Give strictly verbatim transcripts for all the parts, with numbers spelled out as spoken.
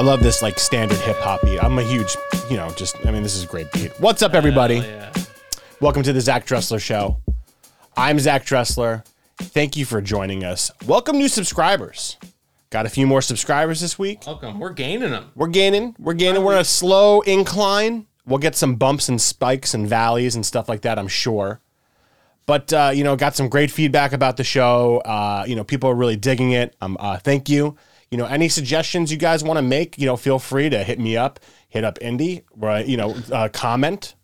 I love this like standard hip hop beat. I'm a huge, you know, just, I mean, this is a great beat. What's up, everybody? Hell yeah. Welcome to the Zach Dressler Show. I'm Zach Dressler. Thank you for joining us. Welcome, new subscribers. Got a few more subscribers this week. Welcome. We're gaining them. We're gaining. We're gaining. We're on a slow incline. We'll get some bumps and spikes and valleys and stuff like that, I'm sure. But, uh, you know, got some great feedback about the show. Uh, you know, people are really digging it. Um, uh, thank you. You know, any suggestions you guys want to make, you know, feel free to hit me up. Hit up Indy, right? You know, uh, comment.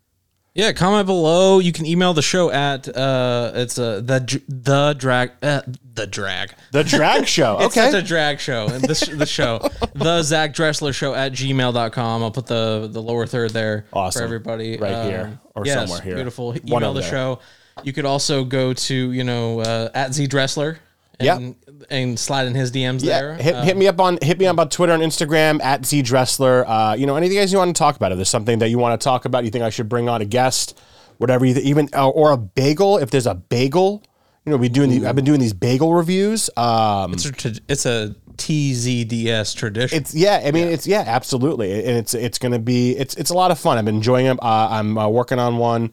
Yeah, comment below. You can email the show at, uh, it's uh, the the drag, uh, the drag. The drag show. It's okay. It's a drag show. And this the show, the Zach Dressler Show at gmail dot com. I'll put the, the lower third there awesome. For everybody. Right um, here or yes, somewhere here. Beautiful. Email One the there. Show. You could also go to, you know, uh, at zdresler and, yep. and slide in his D Ms yeah. there. Hit, um, hit me up on hit me up on Twitter and Instagram, at zdresler. Uh, you know, anything else you want to talk about? If there's something that you want to talk about, you think I should bring on a guest, whatever, you th- even uh, or a bagel, if there's a bagel. You know, we doing the, I've been doing these bagel reviews. Um, it's, a, it's a T Z D S tradition. It's yeah, I mean, yeah. it's yeah, absolutely. And it's it's going to be, it's it's a lot of fun. I've been enjoying them. Uh, I'm uh, working on one.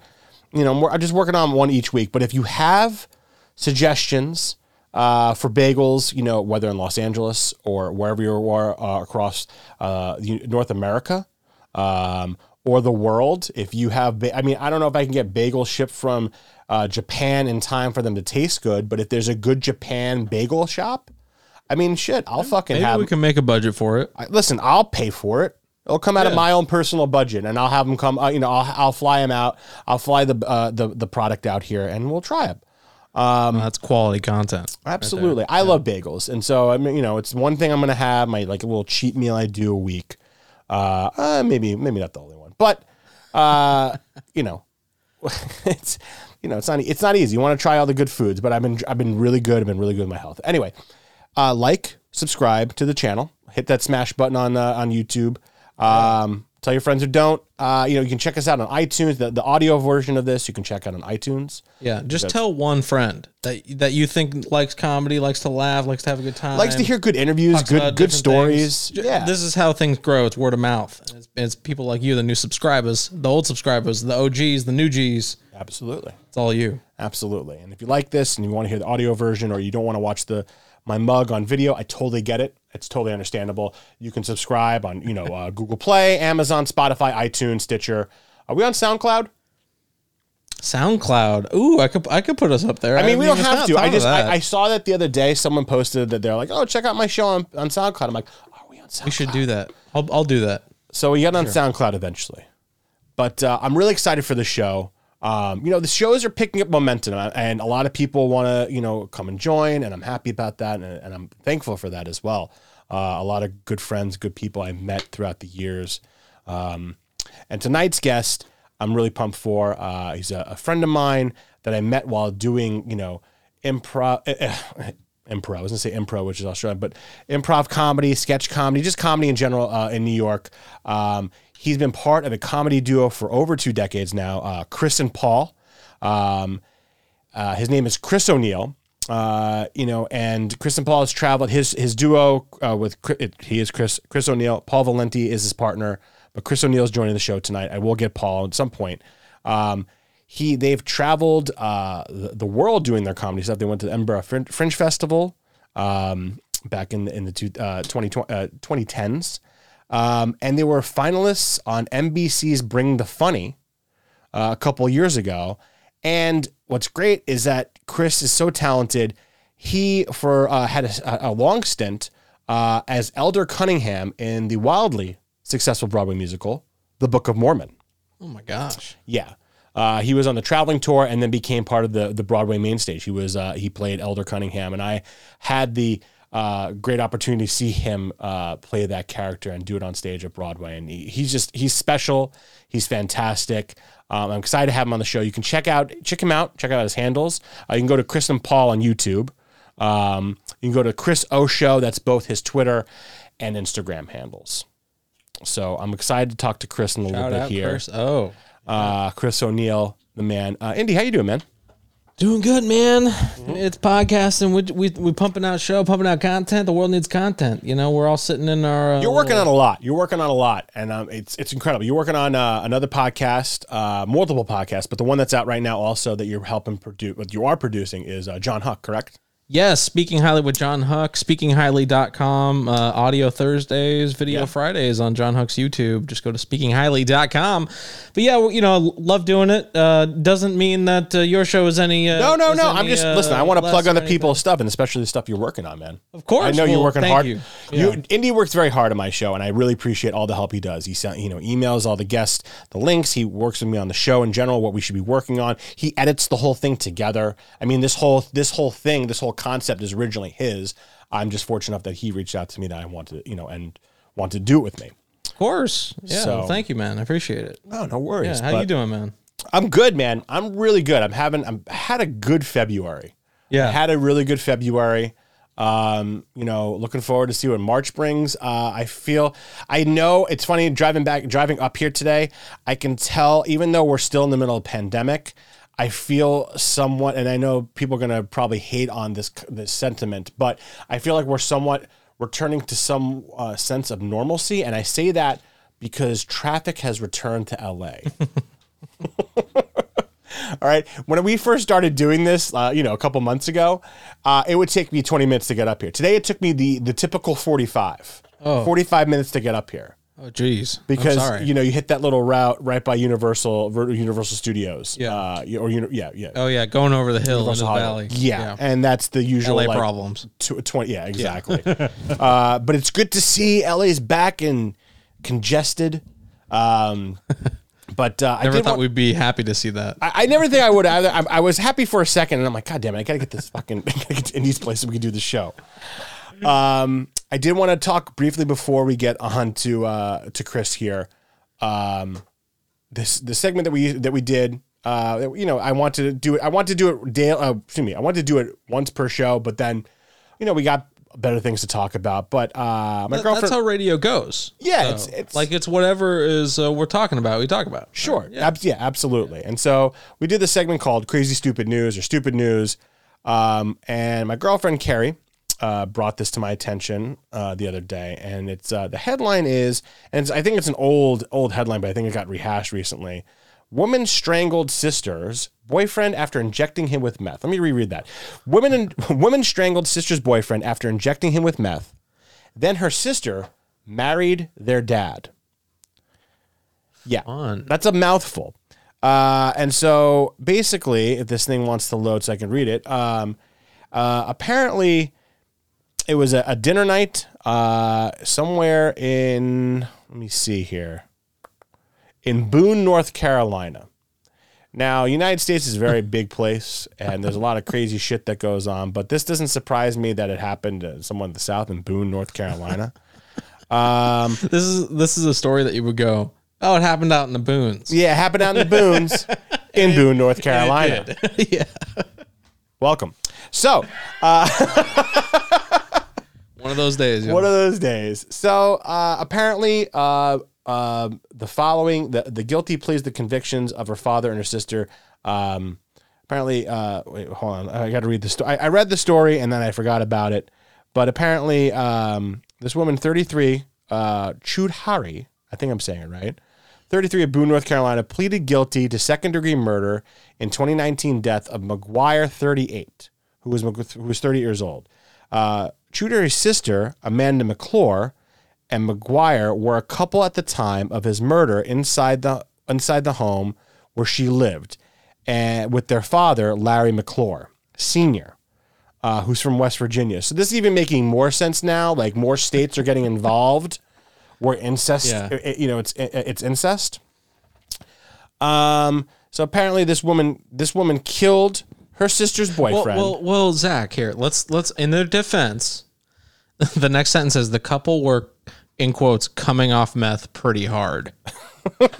You know, I'm just working on one each week. But if you have suggestions uh, for bagels, you know, whether in Los Angeles or wherever you are uh, across uh, North America um, or the world, if you have, ba- I mean, I don't know if I can get bagels shipped from uh, Japan in time for them to taste good. But if there's a good Japan bagel shop, I mean, shit, I'll fucking Maybe have. Maybe we can make a budget for it. I, listen, I'll pay for it. It'll come out yeah. of my own personal budget, and I'll have them come. Uh, you know, I'll I'll fly them out. I'll fly the uh, the the product out here, and we'll try it. Um, well, that's quality content. Absolutely, right I yeah. love bagels, and so I mean, you know, it's one thing I'm gonna have my like a little cheat meal I do a week. Uh, uh maybe maybe not the only one, but uh, you know, it's you know, it's not it's not easy. You want to try all the good foods, but I've been I've been really good. I've been really good with my health. Anyway, uh, like subscribe to the channel, hit that smash button on uh, on YouTube. Um, tell your friends who don't, uh, you know, you can check us out on iTunes, the, the audio version of this, you can check out on iTunes. Yeah. Just That's, tell one friend that, that you think likes comedy, likes to laugh, likes to have a good time. Likes to hear good interviews, good, good stories. Things. Yeah. This is how things grow. It's word of mouth. And it's, it's people like you, the new subscribers, the old subscribers, the O Gs, the new Gs. Absolutely. It's all you. Absolutely. And if you like this and you want to hear the audio version, or you don't want to watch the, my mug on video, I totally get it. It's totally understandable. You can subscribe on, you know, uh, Google Play, Amazon, Spotify, iTunes, Stitcher. Are we on SoundCloud? SoundCloud. Ooh, I could I could put us up there. I mean, we don't have to. I just I, I saw that the other day. Someone posted that they're like, oh, check out my show on, on SoundCloud. I'm like, are we on SoundCloud? We should do that. I'll I'll do that. So we get on sure. SoundCloud eventually. But uh, I'm really excited for the show. Um, you know, the shows are picking up momentum, and a lot of people want to, you know, come and join, and I'm happy about that, and, and I'm thankful for that as well. Uh, a lot of good friends, good people I've met throughout the years. Um, and tonight's guest, I'm really pumped for. Uh, he's a, a friend of mine that I met while doing, you know, improv, uh, improv, I was going to say improv, which is Australian, but improv comedy, sketch comedy, just comedy in general uh, in New York. Um, He's been part of a comedy duo for over two decades now, uh, Chris and Paul. Um, uh, his name is Chris O'Neill, uh, you know, and Chris and Paul has traveled. His his duo uh, with it, he is Chris Chris O'Neill. Paul Valenti is his partner, but Chris O'Neill is joining the show tonight. I will get Paul at some point. Um, he they've traveled uh, the, the world doing their comedy stuff. They went to the Edinburgh Fringe Festival um, back in the, in the two, uh, twenty tens. Um, and they were finalists on N B C's Bring the Funny uh, a couple years ago. And what's great is that Chris is so talented. He for uh, had a, a long stint uh, as Elder Cunningham in the wildly successful Broadway musical, The Book of Mormon. Oh, my gosh. Yeah. Uh, he was on the traveling tour and then became part of the, the Broadway main stage. He was uh, he played Elder Cunningham, and I had the... Uh, great opportunity to see him uh, play that character and do it on stage at Broadway. And he, he's just, he's special. He's fantastic. Um, I'm excited to have him on the show. You can check out, check him out, check out his handles. Uh, you can go to Chris and Paul on YouTube. Um, you can go to Chris O'Show. That's both his Twitter and Instagram handles. So I'm excited to talk to Chris in a Shout little bit out, here. Chris, oh, uh, Chris O'Neill, the man. Uh, Indy, how you doing, man? Doing good, man. Mm-hmm. It's podcasting. We, we we pumping out show, pumping out content. The world needs content. You know, we're all sitting in our. Uh, You're working on a lot. You're working on a lot, and um, it's it's incredible. You're working on uh, another podcast, uh, multiple podcasts, but the one that's out right now, also that you're helping produce, what you are producing, is uh, John Huck, correct? Yes, Speaking Highly with John Huck, speaking highly dot com, uh, audio Thursdays, video yeah. Fridays on John Huck's YouTube. Just go to speaking highly dot com. But yeah, you know, love doing it. Uh, doesn't mean that uh, your show is any... Uh, no, no, no. Any, I'm just... Uh, listen, I want to plug other people's stuff, and especially the stuff you're working on, man. Of course. I know well, you're working hard. You. Yeah. You, Indy works very hard on my show, and I really appreciate all the help he does. He sent, you know, emails all the guests, the links. He works with me on the show in general, what we should be working on. He edits the whole thing together. I mean, this whole this whole thing, this whole concept is originally his. I'm just fortunate enough that he reached out to me that I wanted, you know, and wanted to do it with me. Of course. Yeah. So, well, thank you, man. I appreciate it. No, no worries. Yeah, how you doing, man? I'm good, man. I'm really good. I'm having, I'm had a good February. Yeah. I had a really good February. Um, you know, looking forward to see what March brings. Uh, I feel, I know it's funny driving back, driving up here today. I can tell, even though we're still in the middle of a pandemic, I feel somewhat, and I know people are going to probably hate on this this sentiment, but I feel like we're somewhat returning to some uh, sense of normalcy, and I say that because traffic has returned to L A. All right. When we first started doing this, uh, you know, a couple months ago, uh, it would take me twenty minutes to get up here. Today, it took me the the typical forty-five, oh. forty-five minutes to get up here. Oh, geez. Because, you know, you hit that little route right by Universal Universal Studios. Yeah. Uh, or, yeah, yeah. Oh, yeah. Going over the hill Universal into the valley. Yeah. yeah. And that's the usual. L A like, problems. twenty, yeah, exactly. Yeah. uh, but it's good to see L A's back and congested. Um, but uh, never I never thought want, we'd be happy to see that. I, I never think I would either. I, I was happy for a second, and I'm like, God damn it. I got to get this fucking get to Indy's place so we can do the show. Um, I did want to talk briefly before we get on to uh, to Chris here. Um, this the segment that we that we did. Uh, you know, I want to do it. I want to do it daily. Uh, excuse me. I want to do it once per show, but then, you know, we got better things to talk about. But uh, my that, girlfriend. That's how radio goes. Yeah, so, it's, it's like it's whatever is uh, we're talking about. We talk about sure. Yeah, Ab- yeah absolutely. Yeah. And so we did this segment called "Crazy Stupid News" or "Stupid News," um, and my girlfriend Carrie. Uh, brought this to my attention uh, the other day, and it's uh, the headline is, and it's, I think it's an old old headline, but I think it got rehashed recently. Woman strangled sister's boyfriend after injecting him with meth. Let me reread that. Women and woman strangled sister's boyfriend after injecting him with meth. Then her sister married their dad. Yeah, Fun. That's a mouthful. Uh, and so basically, if this thing wants to load, so I can read it. Um, uh, apparently. It was a, a dinner night uh, somewhere in, let me see here, in Boone, North Carolina. Now, United States is a very big place, and there's a lot of crazy shit that goes on, but this doesn't surprise me that it happened to someone in the South in Boone, North Carolina. Um, this is this is a story that you would go, oh, it happened out in the Boones. Yeah, it happened out in the Boones in it, Boone, North Carolina. Yeah. Welcome. So... Uh, One of those days. One know. of those days. So uh, apparently uh, uh, the following, the, the guilty pleas the convictions of her father and her sister. Um, apparently, uh, wait, hold on. I got to read the story. I read the story and then I forgot about it. But apparently um, this woman, thirty-three, uh, Choudhary, I think I'm saying it right, thirty-three of Boone, North Carolina, pleaded guilty to second-degree murder in twenty nineteen death of McGuire, thirty-eight, who was, who was thirty years old. Uh, Choudhary's sister, Amanda McClure, and McGuire were a couple at the time of his murder inside the inside the home where she lived, and with their father, Larry McClure, Senior, uh, who's from West Virginia. So this is even making more sense now. Like more states are getting involved where incest, yeah. you know, it's it's incest. Um. So apparently, this woman this woman killed. Her sister's boyfriend. Well, well, well, Zach, here, let's, let's, in their defense, the next sentence is the couple were, in quotes, coming off meth pretty hard.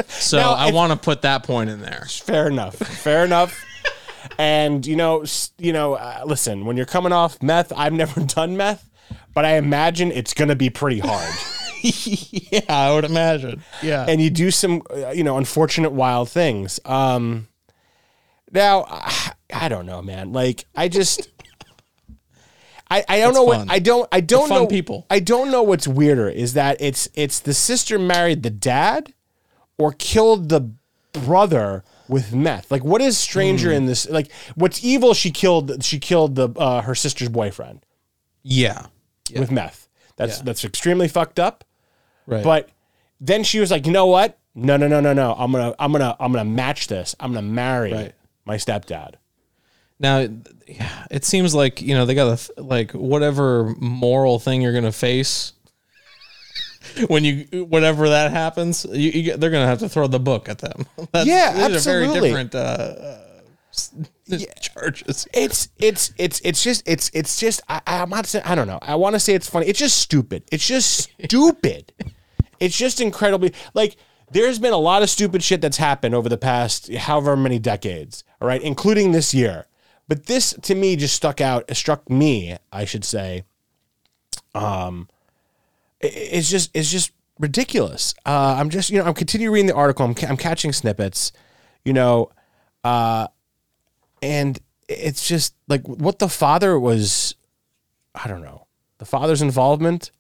So now, I want to put that point in there. Fair enough. Fair enough. And, you know, you know, uh, listen, when you're coming off meth, I've never done meth, but I imagine it's going to be pretty hard. Yeah, I would imagine. Yeah. And you do some, you know, unfortunate wild things. Um, now, I, I don't know, man. Like, I just, I, I don't it's know fun. what, I don't, I don't know. People. I don't know what's weirder is that it's, it's the sister married the dad or killed the brother with meth. Like, what is stranger mm. in this? Like, what's evil? She killed, she killed the, uh, her sister's boyfriend. Yeah. yeah. With meth. That's, yeah. that's extremely fucked up. Right. But then she was like, you know what? No, no, no, no, no. I'm going to, I'm going to, I'm going to match this. I'm going to marry right. my stepdad. Now, it seems like, you know, they got a, like whatever moral thing you're going to face when you, whatever that happens, you, you, they're going to have to throw the book at them. That's, yeah, these absolutely. Are very different uh, yeah. charges. It's, it's, it's, it's just, it's, it's just, I, I'm not saying, I don't know. I want to say it's funny. It's just stupid. It's just stupid. It's just incredibly, like, there's been a lot of stupid shit that's happened over the past however many decades, all right, including this year. But this, to me, just stuck out, struck me, I should say. Um, it's just, it's just ridiculous. Uh, I'm just, you know, I'm continuing reading the article. I'm, ca- I'm catching snippets, you know, uh, and it's just like what the father was. I don't know, the father's involvement.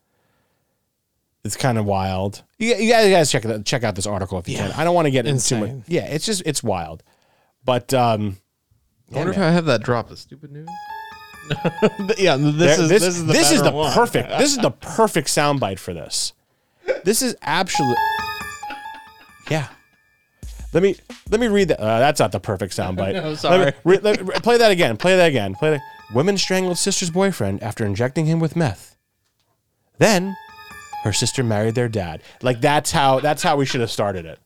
It's kind of wild. You, you guys check it, check out this article if you yeah. can. I don't want to get into too much. Yeah, it's just, it's wild, but. Um, I wonder yeah, if I have that drop of stupid news. yeah, this there, is this, this is the, this is the perfect this is the perfect soundbite for this. This is absolute. Yeah, let me let me read that. Uh, that's not the perfect soundbite. no, sorry. Let me, re, let me, play that again. Play that again. Play that. Woman strangled sister's boyfriend after injecting him with meth. Then, her sister married their dad. Like that's how that's how we should have started it.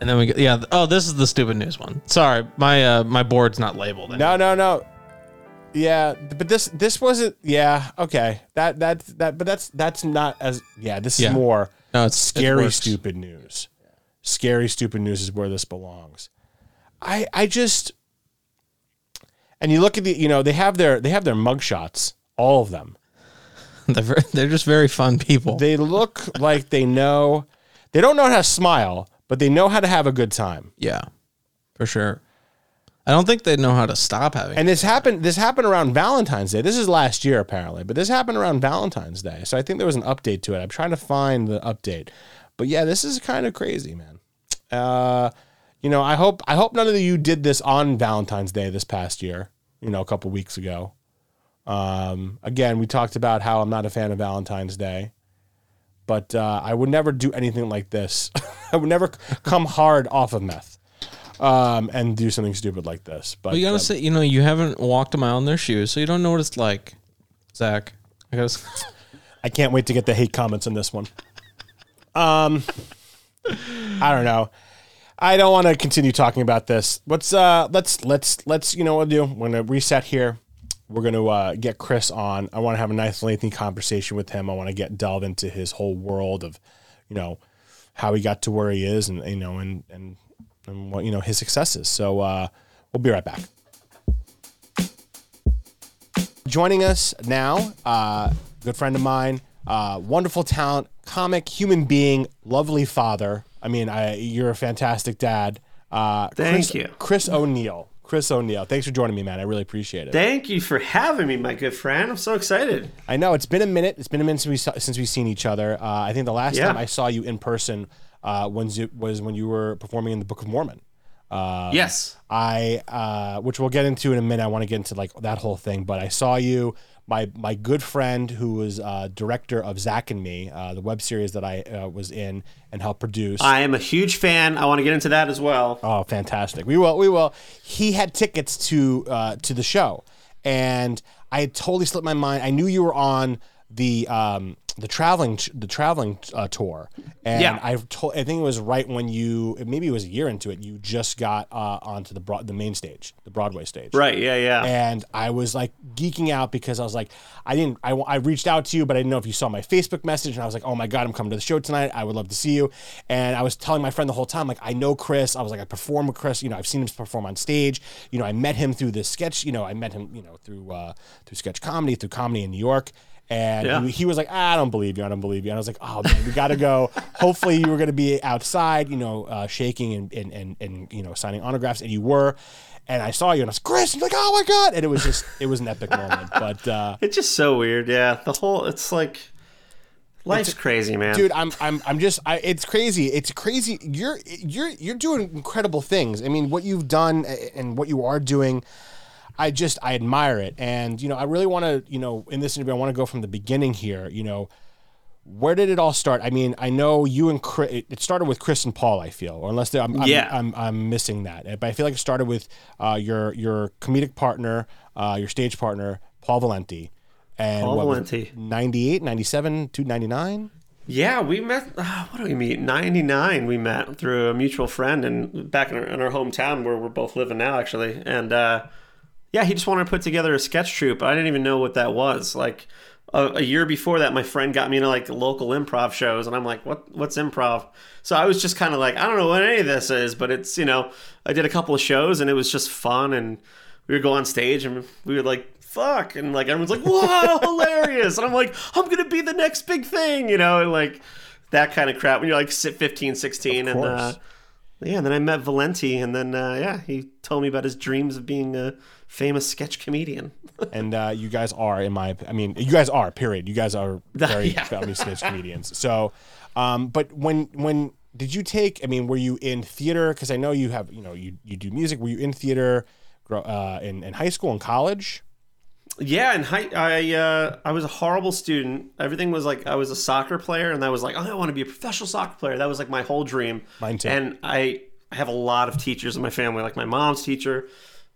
And then we go, yeah. Oh, this is the stupid news one. Sorry, my uh, my board's not labeled. Anyway. No, no, no. Yeah, but this this wasn't. Yeah, okay. That that that. But that's that's not as. Yeah, this is yeah. more. No, it's scary. It stupid news. Yeah. Scary stupid news is where this belongs. I I just. And you look at the you know they have their they have their mugshots, all of them. they're very, they're just very fun people. They look like they know. They don't know how to smile. But they know how to have a good time. Yeah, for sure. I don't think they know how to stop having. And this happened. This happened around Valentine's Day. This is last year, apparently. But this happened around Valentine's Day. So I think there was an update to it. I'm trying to find the update. But yeah, this is kind of crazy, man. Uh, you know, I hope I hope none of you did this on Valentine's Day this past year. You know, a couple weeks ago. Um, again, we talked about how I'm not a fan of Valentine's Day. But uh, I would never do anything like this. I would never come hard off of meth um, and do something stupid like this. But well, you gotta um, say, you know, you haven't walked a mile in their shoes, so you don't know what it's like, Zach. I gotta say. I can't wait to get the hate comments on this one. Um, I don't know. I don't want to continue talking about this. Let's uh, let's let's let's you know what we'll do. We're gonna reset here. We're going to uh, get Chris on. I want to have a nice lengthy conversation with him. I want to get delve into his whole world of, you know, how he got to where he is and, you know, and, and, and what, you know, his successes. So uh, we'll be right back. Joining us now, uh, good friend of mine, uh, wonderful talent, comic, human being, lovely father. I mean, I, you're a fantastic dad. Uh, Thank Chris, you. Chris O'Neill. Chris O'Neill, thanks for joining me, man. I really appreciate it. Thank you for having me, my good friend. I'm so excited. I know. It's been a minute. It's been a minute since, we saw, since we've seen each other. Uh, I think the last yeah. time I saw you in person uh, was, was when you were performing in the Book of Mormon. Um, yes. I, uh, which we'll get into in a minute. I want to get into like that whole thing. But I saw you, my my good friend who was uh, director of Zach and Me, uh, the web series that I uh, was in and helped produce. I am a huge fan. I want to get into that as well. Oh, fantastic. We will. We will. He had tickets to uh, to the show, and I had totally slipped my mind. I knew you were on the um, the traveling the traveling uh, tour, and yeah. I told I think it was right when you maybe it was a year into it you just got uh, onto the broad the main stage the Broadway stage right yeah yeah and I was like geeking out because I was like I didn't I, I reached out to you but I didn't know if you saw my Facebook message and I was like oh my god I'm coming to the show tonight I would love to see you and I was telling my friend the whole time like I know Chris I was like I perform with Chris you know I've seen him perform on stage you know I met him through this sketch you know I met him you know through uh, through sketch comedy through comedy in New York. And yeah. he was like, ah, I don't believe you. I don't believe you. And I was like, oh, man, we got to go. Hopefully you were going to be outside, you know, uh, shaking and, and, and, and, you know, signing autographs. And you were. And I saw you, and I was Chris. And like, oh my god! And it was just, it was an epic moment. But uh, it's just so weird, yeah. The whole, it's like life's it's, crazy, man. Dude, I'm, I'm, I'm just, I, it's crazy. It's crazy. You're, you're, you're doing incredible things. I mean, what you've done and what you are doing, I just, I admire it. And you know, I really want to, you know, in this interview, I want to go from the beginning here. You know, where did it all start? I mean, I know you and Chris, it started with Chris and Paul, I feel, or unless I'm, I'm, yeah. I'm, I'm, I'm missing that. But I feel like it started with uh, your your comedic partner, uh, your stage partner, Paul Valenti. And Paul what, Valenti. ninety-eight, ninety-seven, ninety-nine Yeah, we met, oh, what do we meet? ninety-nine we met through a mutual friend and back in our, in our hometown where we're both living now, actually. And uh, yeah, he just wanted to put together a sketch troupe. I didn't even know what that was. Like, a year before that, my friend got me into like local improv shows, and I'm like, "What? What's improv?" So I was just kind of like, "I don't know what any of this is," but it's, you know, I did a couple of shows, and it was just fun, and we would go on stage, and we would like, "Fuck!" and like everyone's like, "Whoa, hilarious!" and I'm like, "I'm gonna be the next big thing," you know, and like that kind of crap. When you're like fifteen, sixteen and uh, yeah, and then I met Valenti, and then uh, yeah, he told me about his dreams of being a famous sketch comedian. And uh, you guys are, in my, I mean, you guys are, period. You guys are very yeah. famous sketch comedians. So, um, but when, when did you take, I mean, were you in theater? Because I know you have, you know, you, you do music. Were you in theater uh, in, in high school and college? Yeah, in high, I uh, I was a horrible student. Everything was like, I was a soccer player, and I was like, oh, I want to be a professional soccer player. That was like my whole dream. Mine too. And I, I have a lot of teachers in my family, like my mom's teacher,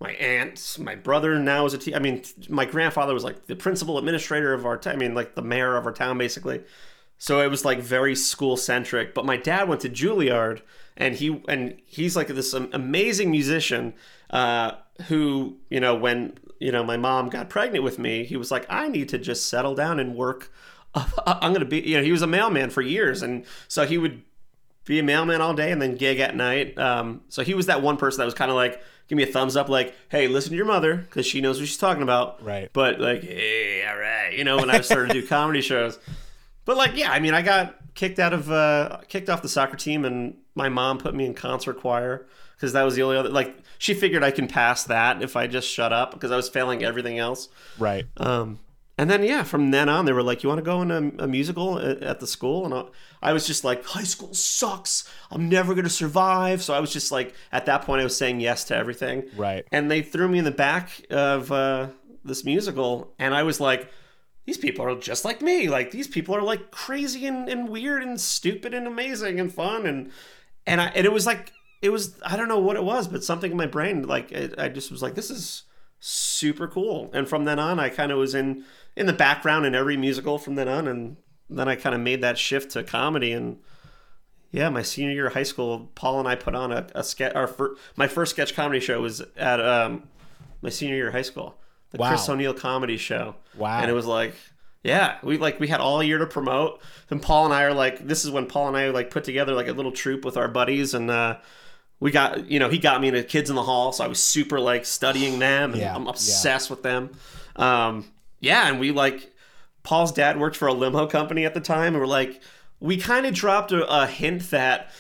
my aunt, my brother now is a teacher. I mean, my grandfather was like the principal administrator of our town. I mean, like the mayor of our town, basically. So it was like very school centric. But my dad went to Juilliard, and he and he's like this amazing musician uh, who, you know, when, you know, my mom got pregnant with me, he was like, I need to just settle down and work. I'm going to be, you know, he was a mailman for years. And so he would be a mailman all day and then gig at night. Um, so he was that one person that was kind of like, give me a thumbs up, like, hey, listen to your mother, because she knows what she's talking about. Right. But, like, hey, all right, you know, when I started to do comedy shows. But, like, yeah, I mean, I got kicked out of, uh, kicked off the soccer team, and my mom put me in concert choir, because that was the only other, like, she figured I can pass that if I just shut up, because I was failing everything else. Right. Um, and then, yeah, from then on, they were like, you want to go in a, a musical at the school? And I was just like, high school sucks. I'm never going to survive. So I was just like, at that point, I was saying yes to everything. Right. And they threw me in the back of uh, this musical. And I was like, these people are just like me. Like, these people are like crazy and, and weird and stupid and amazing and fun. And and, I, and it was like, it was, I don't know what it was, but something in my brain, like, it, I just was like, this is super cool. And from then on, I kind of was in... in the background in every musical from then on. And then I kind of made that shift to comedy. And yeah, my senior year of high school, Paul and I put on a, a sketch. Our fir- my first sketch comedy show was at um, my senior year of high school, the wow. Chris O'Neill comedy show. Wow. And it was like, yeah, we like, we had all year to promote. And Paul and I are like, this is when Paul and I like put together like a little troupe with our buddies. And, uh, we got, you know, he got me into Kids in the Hall. So I was super like studying them, and yeah, I'm obsessed yeah. with them. Um, Yeah, and we like, Paul's dad worked for a limo company at the time, and we're like, we kind of dropped a, a hint that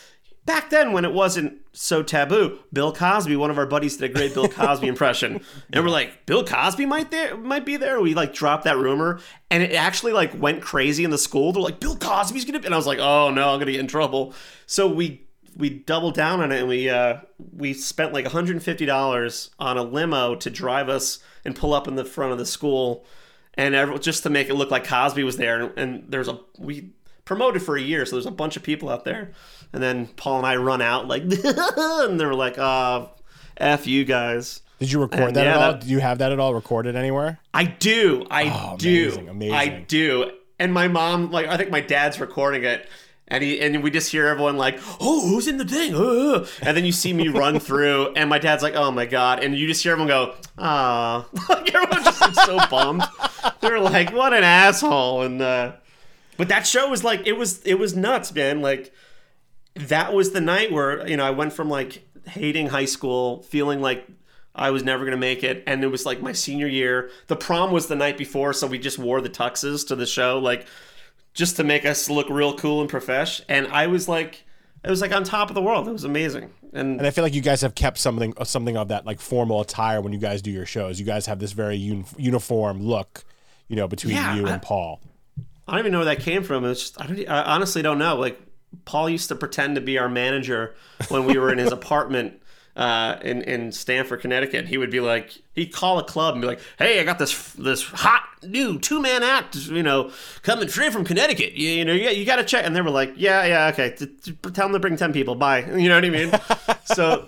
back then when it wasn't so taboo, Bill Cosby, one of our buddies did a great Bill Cosby impression, and we're like, Bill Cosby might there might be there. We like dropped that rumor, and it actually like went crazy in the school. They're like, Bill Cosby's gonna be, and I was like, oh no, I'm gonna get in trouble. So we we doubled down on it, and we uh, we spent like one hundred fifty dollars on a limo to drive us and pull up in the front of the school. And everyone, just to make it look like Cosby was there, and, and there's a we promoted for a year, so there's a bunch of people out there, and then Paul and I run out like, and they were like, "Ah, oh, f you guys." Did you record and that yeah, at all? That, do you have that at all recorded anywhere? I do, I oh, do, amazing, amazing. I do. And my mom, like, I think my dad's recording it, and he and we just hear everyone like, "Oh, who's in the thing?" Uh, and then you see me run through, and my dad's like, "Oh my god!" And you just hear everyone go, "Ah," like everyone's just like, so bummed. They were like, what an asshole. And uh but that show was like, it was it was nuts, man. Like, that was the night where, you know, I went from like hating high school, feeling like I was never gonna make it, and it was like my senior year. The prom was the night before, so we just wore the tuxes to the show, like just to make us look real cool and profesh. And I was like, it was like on top of the world. It was amazing. And, and I feel like you guys have kept something something of that like formal attire when you guys do your shows. You guys have this very un, uniform look, you know, between yeah, you and I, Paul. I don't even know where that came from. It's just, I, don't, I honestly don't know. Like, Paul used to pretend to be our manager when we were in his apartment uh, in, in Stamford, Connecticut. He would be like, he'd call a club and be like, hey, I got this this hot new two-man act, you know, coming straight from Connecticut. You, you know, you, you got to check. And they were like, yeah, yeah, okay. Tell them to bring ten people. Bye. You know what I mean? So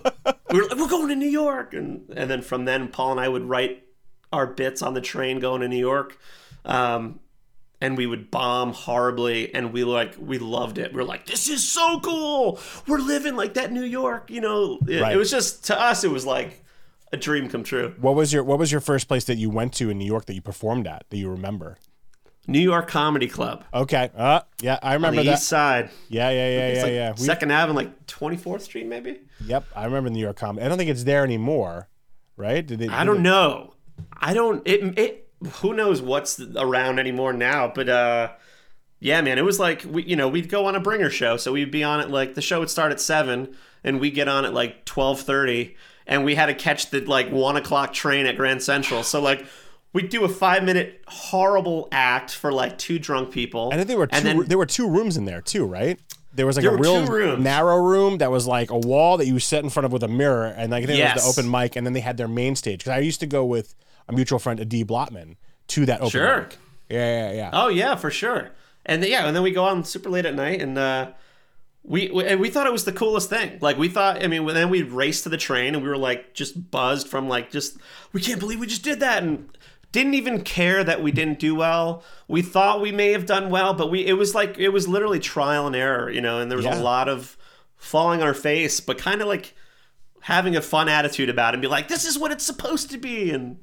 we were like, we're going to New York. And, and then from then, Paul and I would write our bits on the train going to New York. Um And we would bomb horribly, and we like we loved it. We were like, "This is so cool! We're living like that New York, you know." It, right. it was just to us, it was like a dream come true. What was your What was your first place that you went to in New York that you performed at that you remember? New York Comedy Club. Okay. Uh, yeah, I remember that. On the that. East Side. Yeah, yeah, yeah, it's yeah, like yeah. Second Avenue, like twenty-fourth Street, maybe. Yep, I remember New York Comedy. I don't think it's there anymore, right? Did they, I don't they... know. I don't. It. it Who knows what's around anymore now? But uh, yeah, man, it was like we, you know, we'd go on a bringer show, so we'd be on at like the show would start at seven, and we get on at like twelve thirty, and we had to catch the like one o'clock train at Grand Central. So like we'd do a five minute horrible act for like two drunk people. And then there were two, then, there were two rooms in there too, right? There was like there a real narrow room that was like a wall that you set in front of with a mirror, and like there yes. was the open mic, and then they had their main stage. Because I used to go with a mutual friend, Adi Blotman, to that open sure. mic. Yeah, yeah, yeah. Oh, yeah, for sure. And then, yeah, and then we go on super late at night, and uh, we we, and we thought it was the coolest thing. Like, we thought, I mean, then we raced to the train, and we were, like, just buzzed from, like, just, we can't believe we just did that, and didn't even care that we didn't do well. We thought we may have done well, but we it was, like, it was literally trial and error, you know, and there was yeah. a lot of falling on our face, but kind of, like, having a fun attitude about it and be like, this is what it's supposed to be, and...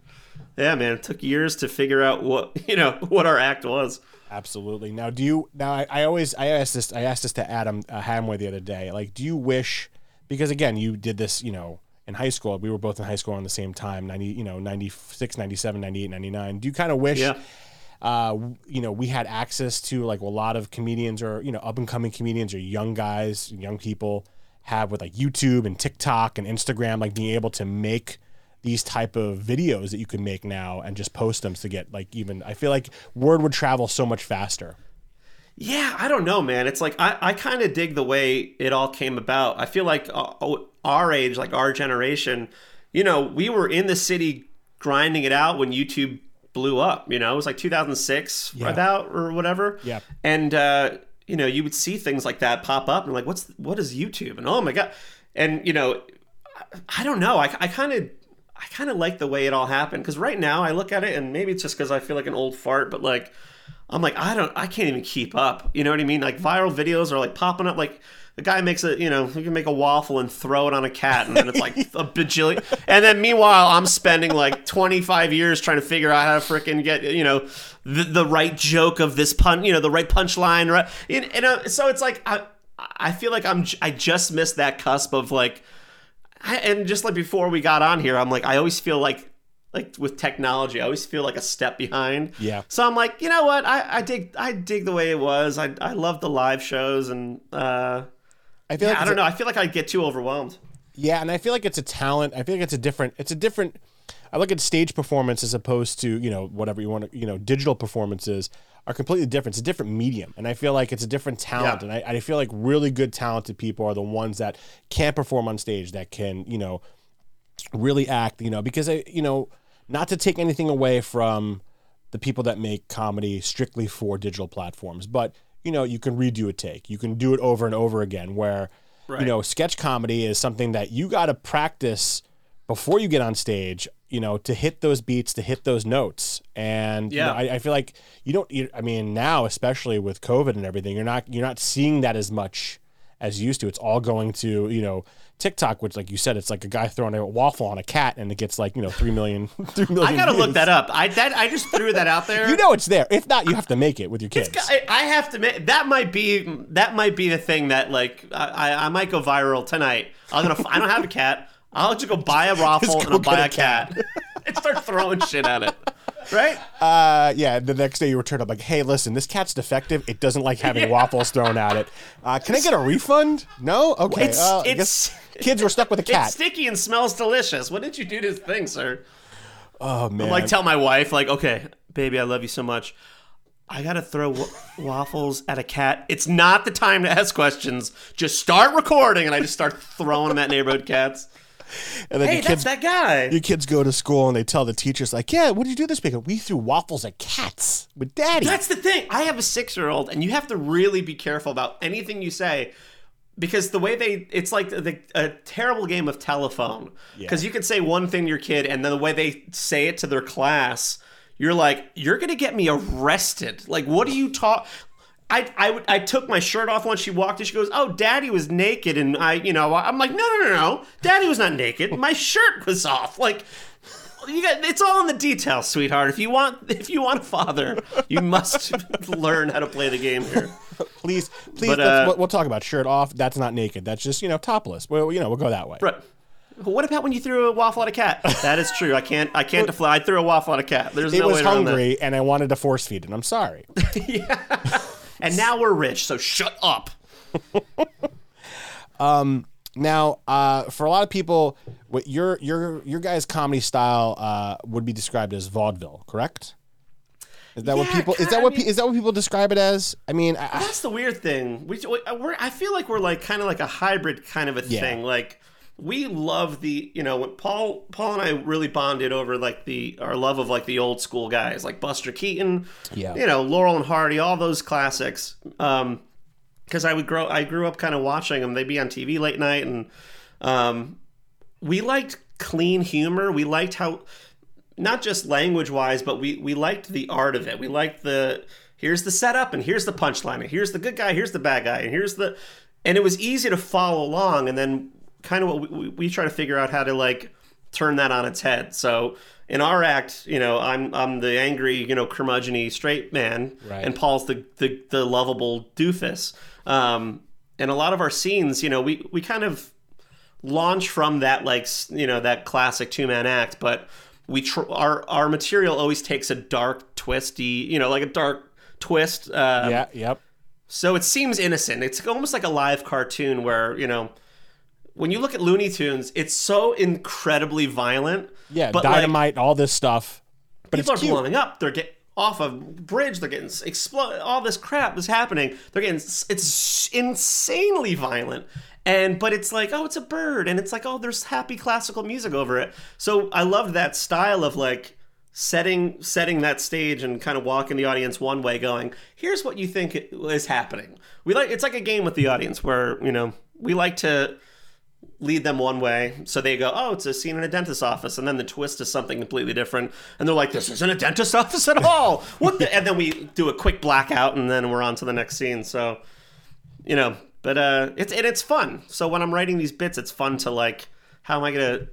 Yeah, man, it took years to figure out what, you know, what our act was. Absolutely. Now, do you, now I, I always, I asked this, I asked this to Adam uh, Hamway the other day, like, do you wish, because again, you did this, you know, in high school, we were both in high school around the same time, ninety, you know, ninety-six, ninety-seven, ninety-eight, ninety-nine. Do you kind of wish, yeah. uh, you know, we had access to like a lot of comedians or, you know, up and coming comedians or young guys, young people have with like YouTube and TikTok and Instagram, like being able to make these type of videos that you can make now and just post them to get like even, I feel like word would travel so much faster. Yeah, I don't know, man. It's like, I, I kind of dig the way it all came about. I feel like our age, like our generation, you know, we were in the city grinding it out when YouTube blew up, you know, it was like two thousand six yeah. about or whatever. Yeah. And, uh, you know, you would see things like that pop up and like, what's, what is YouTube? And oh my God. And, you know, I, I don't know. I, I kind of, I kind of like the way it all happened because right now I look at it and maybe it's just because I feel like an old fart, but like, I'm like, I don't, I can't even keep up. You know what I mean? Like viral videos are like popping up. Like the guy makes a, you know, he can make a waffle and throw it on a cat and then it's like a bajillion. And then meanwhile, I'm spending like twenty-five years trying to figure out how to fricking get, you know, the, the right joke of this pun, you know, the right punchline. Right. And, and uh, so it's like, I, I feel like I'm, I just missed that cusp of like, I, and just like before we got on here, I'm like, I always feel like, like with technology, I always feel like a step behind. Yeah. So I'm like, you know what? I, I dig, I dig the way it was. I, I love the live shows and, uh, I feel yeah, like I don't a, know. I feel like I get too overwhelmed. Yeah. And I feel like it's a talent. I feel like it's a different, it's a different, I look at stage performance as opposed to, you know, whatever you want to, you know, digital performances are completely different. It's a different medium. And I feel like it's a different talent. Yeah. And I, I feel like really good talented people are the ones that can perform on stage, that can, you know, really act, you know, because, I, you know, not to take anything away from the people that make comedy strictly for digital platforms, but, you know, you can redo a take. You can do it over and over again where, right. you know, sketch comedy is something that you got to practice before you get on stage, you know, to hit those beats, to hit those notes. And yeah. you know, I, I feel like you don't, you, I mean, now, especially with COVID and everything, you're not, you're not seeing that as much as you used to. It's all going to, you know, TikTok, which like you said, it's like a guy throwing a waffle on a cat and it gets like, you know, three million, three million I got to look that up. I, that, I just threw that out there. You know, it's there. If not, you have to make it with your kids. It's, I have to make, that might be, that might be the thing that like, I, I might go viral tonight. I'm going to, I don't have a cat. I'll just go buy a raffle and I'll buy a cat. cat. And start throwing shit at it. Right? Uh, yeah, the next day you returned. I'm like, hey, listen, this cat's defective. It doesn't like having yeah. waffles thrown at it. Uh, can I get a refund? No? Okay. It's, uh, it's, kids were stuck with a cat. It's sticky and smells delicious. What did you do to this thing, sir? Oh, man. I'm like, tell my wife, like, okay, baby, I love you so much. I got to throw w- waffles at a cat. It's not the time to ask questions. Just start recording. And I just start throwing them at neighborhood cats. And then hey, your kids, that's that guy. Your kids go to school and they tell the teachers, like, yeah, what did you do this weekend? We threw waffles at cats with daddy. That's the thing. I have a six-year-old, and you have to really be careful about anything you say, because the way they, it's like the, a terrible game of telephone, because yeah. you can say one thing to your kid, and then the way they say it to their class, you're like, you're going to get me arrested. Like, what do you talk... I, I, I took my shirt off once she walked in. She goes, oh, daddy was naked. And I, you know, I'm like, no, no, no, no. Daddy was not naked. My shirt was off. Like, you got, it's all in the details, sweetheart. If you want, if you want a father, you must learn how to play the game here. Please, please. But, uh, let's, we'll talk about shirt off. That's not naked. That's just, you know, topless. Well, you know, we'll go that way. Right. What about when you threw a waffle at a cat? That is true. I can't. I can't deflect. I threw a waffle at a cat. There's no way around that. It was hungry, and I wanted to force feed it. I'm sorry. yeah. And now we're rich, so shut up. um, now, uh, for a lot of people, what your your your guys' comedy style uh, would be described as vaudeville, correct? Is that yeah, what people is that what I mean, is that what people describe it as? I mean, I, that's the weird thing. We we're, I feel like we're like kind of like a hybrid kind of a yeah. thing. Like we love the you know when Paul Paul and I really bonded over like the our love of like the old school guys like Buster Keaton, yeah. you know Laurel and Hardy, all those classics. Um, because I would grow I grew up kind of watching them. They'd be on T V late night, and um, we liked clean humor. We liked how. Not just language-wise, but we, we liked the art of it. We liked the, here's the setup, and here's the punchline, and here's the good guy, here's the bad guy, and here's the... And it was easy to follow along, and then kind of what we, we try to figure out how to, like, turn that on its head. So in our act, you know, I'm I'm the angry, you know, curmudgeon-y straight man, right. and Paul's the, the, the lovable doofus. Um, and a lot of our scenes, you know, we, we kind of launch from that, like, you know, that classic two-man act, but... We tr- our our material always takes a dark twisty, you know, like a dark twist. Um, yeah, yep. So it seems innocent. It's almost like a live cartoon where, you know, when you look at Looney Tunes, it's so incredibly violent. Yeah, but dynamite, like, all this stuff. But people it's are cute. Blowing up. They're getting off a bridge. They're getting exploded. All this crap is happening. They're getting it's insanely violent. And, but it's like, oh, it's a bird. And it's like, oh, there's happy classical music over it. So I loved that style of like setting, setting that stage and kind of walking the audience one way going, here's what you think is happening. We like, it's like a game with the audience where, you know, we like to lead them one way. So they go, oh, it's a scene in a dentist's office. And then the twist is something completely different. And they're like, this isn't a dentist's office at all. What the? And then we do a quick blackout and then we're on to the next scene. So, you know. But uh, it's and it's fun. So when I'm writing these bits, it's fun to like, how am I gonna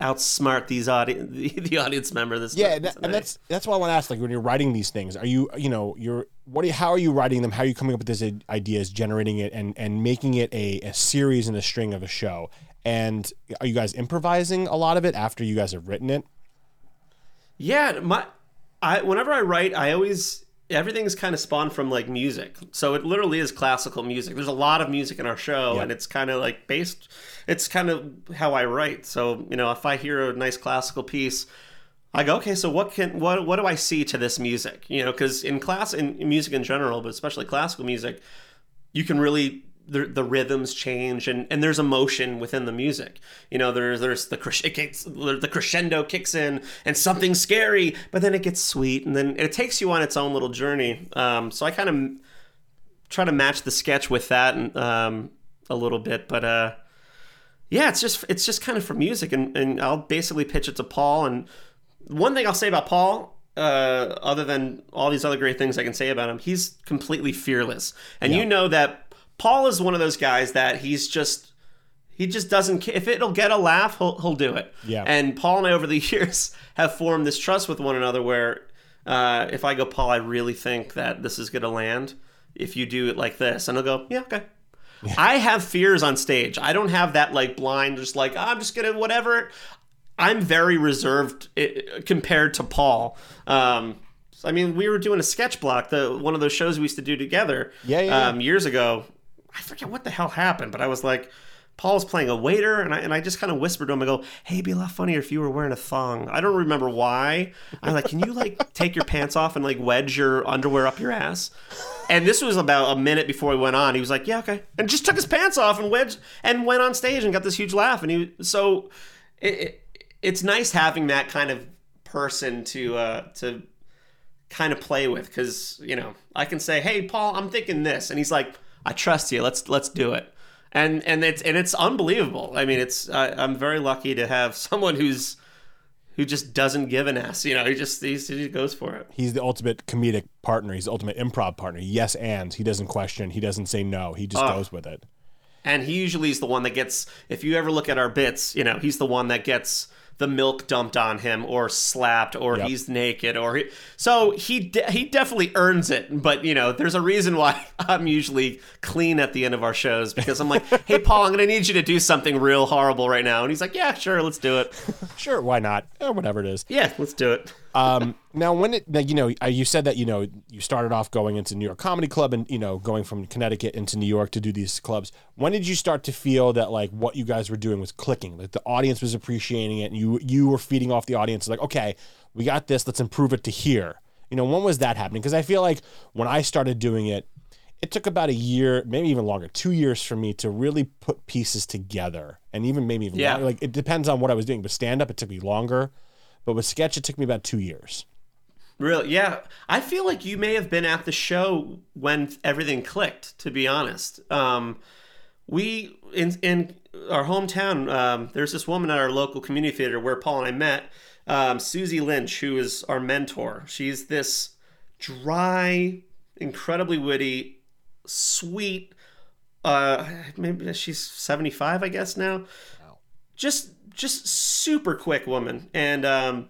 outsmart these audience the, the audience member this? Yeah, that, and that's that's why I want to ask. Like when you're writing these things, are you you know you're what? Are, how are you writing them? How are you coming up with these ideas, generating it, and and making it a, a series and a string of a show? And are you guys improvising a lot of it after you guys have written it? Yeah, my I whenever I write, I always. Everything's kind of spawned from like music. So it literally is classical music. There's a lot of music in our show yeah. and it's kind of like based, it's kind of how I write. So, you know, if I hear a nice classical piece, I go, okay, so what can, what, what do I see to this music? You know, cause in class, in music in general, but especially classical music, you can really, the, the rhythms change and, and there's emotion within the music. You know, there's, there's the, cres- it gets, the crescendo kicks in and something's scary, but then it gets sweet. And then it takes you on its own little journey. Um, so I kind of try to match the sketch with that and, um, a little bit, but, uh, yeah, it's just, it's just kind of for music and, and I'll basically pitch it to Paul. And one thing I'll say about Paul, uh, other than all these other great things I can say about him, he's completely fearless. And yeah. you know that, Paul is one of those guys that he's just, he just doesn't care. If it'll get a laugh, he'll, he'll do it. Yeah. And Paul and I over the years have formed this trust with one another where uh, if I go, Paul, I really think that this is going to land if you do it like this. And he'll go, yeah, okay. Yeah. I have fears on stage. I don't have that like blind, just like, oh, I'm just going to whatever. I'm very reserved compared to Paul. Um, I mean, we were doing a sketch block, the one of those shows we used to do together yeah, yeah, um, yeah. years ago. I forget what the hell happened, but I was like, Paul's playing a waiter, and I and I just kind of whispered to him. I go, "Hey, it'd be a lot funnier if you were wearing a thong." I don't remember why. I'm like, "Can you like take your pants off and like wedge your underwear up your ass?" And this was about a minute before we went on. He was like, "Yeah, okay," and just took his pants off and wedged and went on stage and got this huge laugh. And he so it, it, it's nice having that kind of person to uh, to kind of play with, because you know I can say, "Hey, Paul, I'm thinking this," and he's like, "I trust you. Let's let's do it." And and it's and it's unbelievable. I mean, it's I, I'm very lucky to have someone who's who just doesn't give an ass. You know, he just he's, he goes for it. He's the ultimate comedic partner. He's the ultimate improv partner. Yes, and he doesn't question. He doesn't say no. He just oh. goes with it. And he usually is the one that gets. If you ever look at our bits, you know, he's the one that gets the milk dumped on him, or slapped, or yep. he's naked, or he, so he de- he definitely earns it. But you know, there's a reason why I'm usually clean at the end of our shows, because I'm like, "Hey, Paul, I'm gonna need you to do something real horrible right now," and he's like, "Yeah, sure, let's do it." Sure, why not? Eh, whatever it is. Yeah, let's do it. um, now, when it you know, you said that you know you started off going into New York Comedy Club, and you know going from Connecticut into New York to do these clubs. When did you start to feel that like what you guys were doing was clicking, like the audience was appreciating it, and you You, you were feeding off the audience, like, okay, we got this, let's improve it to here? You know, when was that happening? Because I feel like when I started doing it, it took about a year, maybe even longer, two years for me to really put pieces together, and even maybe even yeah. longer. Like, it depends on what I was doing. But stand up, it took me longer. But with sketch, it took me about two years. Really? Yeah. I feel like you may have been at the show when everything clicked, to be honest. Um, we, in in our hometown, um, there's this woman at our local community theater where Paul and I met, um, Susie Lynch, who is our mentor. She's this dry, incredibly witty, sweet, uh, maybe she's seventy-five, I guess now. Wow. Just, just super quick woman. And, um,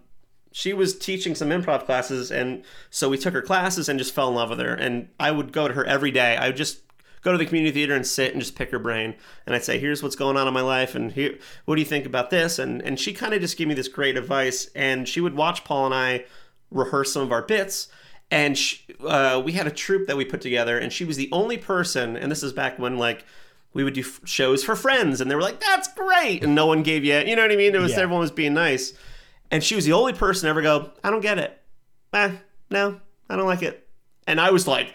she was teaching some improv classes. And so we took her classes and just fell in love with her. And I would go to her every day. I would just go to the community theater and sit and just pick her brain. And I'd say, "Here's what's going on in my life. And here, what do you think about this?" And and she kind of just gave me this great advice. And she would watch Paul and I rehearse some of our bits. And she, uh, we had a troupe that we put together. And she was the only person, and this is back when like we would do f- shows for friends. And they were like, "That's great." And no one gave you, you know what I mean? It was yeah. Everyone was being nice. And she was the only person to ever go, "I don't get it. Eh, no, I don't like it." And I was like,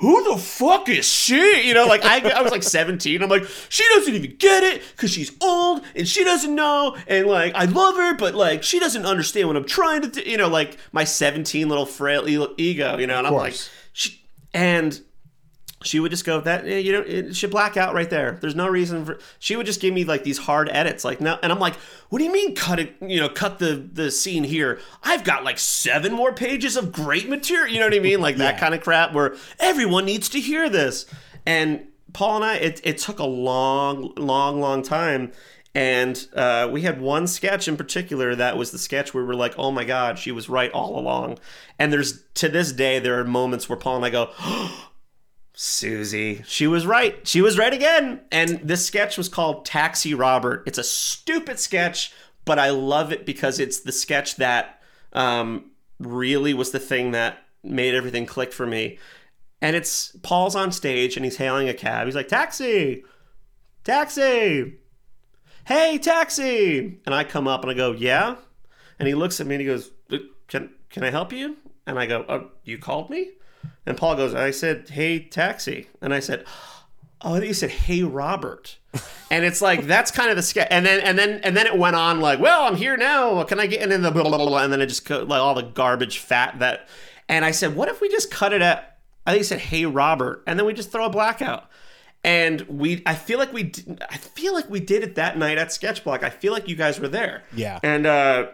"Who the fuck is she?" You know, like I, I was like seventeen. I'm like, "She doesn't even get it because she's old and she doesn't know. And like, I love her, but like, she doesn't understand what I'm trying to do." You know, like my seventeen little frail ego, you know, and I'm like, she, and she would just go that, you know, it should black out right there. There's no reason for, she would just give me like these hard edits. Like no, and I'm like, "What do you mean cut it, you know, cut the, the scene here? I've got like seven more pages of great material." You know what I mean? Like that yeah. kind of crap where everyone needs to hear this. And Paul and I, it, it took a long, long, long time. And uh, we had one sketch in particular that was the sketch where we were like, "Oh my God, she was right all along." And there's, to this day, there are moments where Paul and I go, "Oh, Susie, she was right. She was right again." And this sketch was called Taxi Robert. It's a stupid sketch, but I love it because it's the sketch that um, really was the thing that made everything click for me. And it's Paul's on stage and he's hailing a cab. He's like, "Taxi, taxi, hey, taxi." And I come up and I go, "Yeah." And he looks at me and he goes, can, can I help you?" And I go, "Oh, you called me?" And Paul goes, "I said, hey, taxi." And I said, "Oh, I thought you said, hey, Robert." And it's like, that's kind of the sketch. And then, and then, and then it went on like, "Well, I'm here now. What can I get?" And then the blah, blah, blah, blah. And then it just co- like all the garbage fat that, and I said, "What if we just cut it at, I think you said, hey, Robert." And then we just throw a blackout. And we, I feel like we, did, I feel like we did it that night at Sketchblock. I feel like you guys were there. Yeah. And, uh,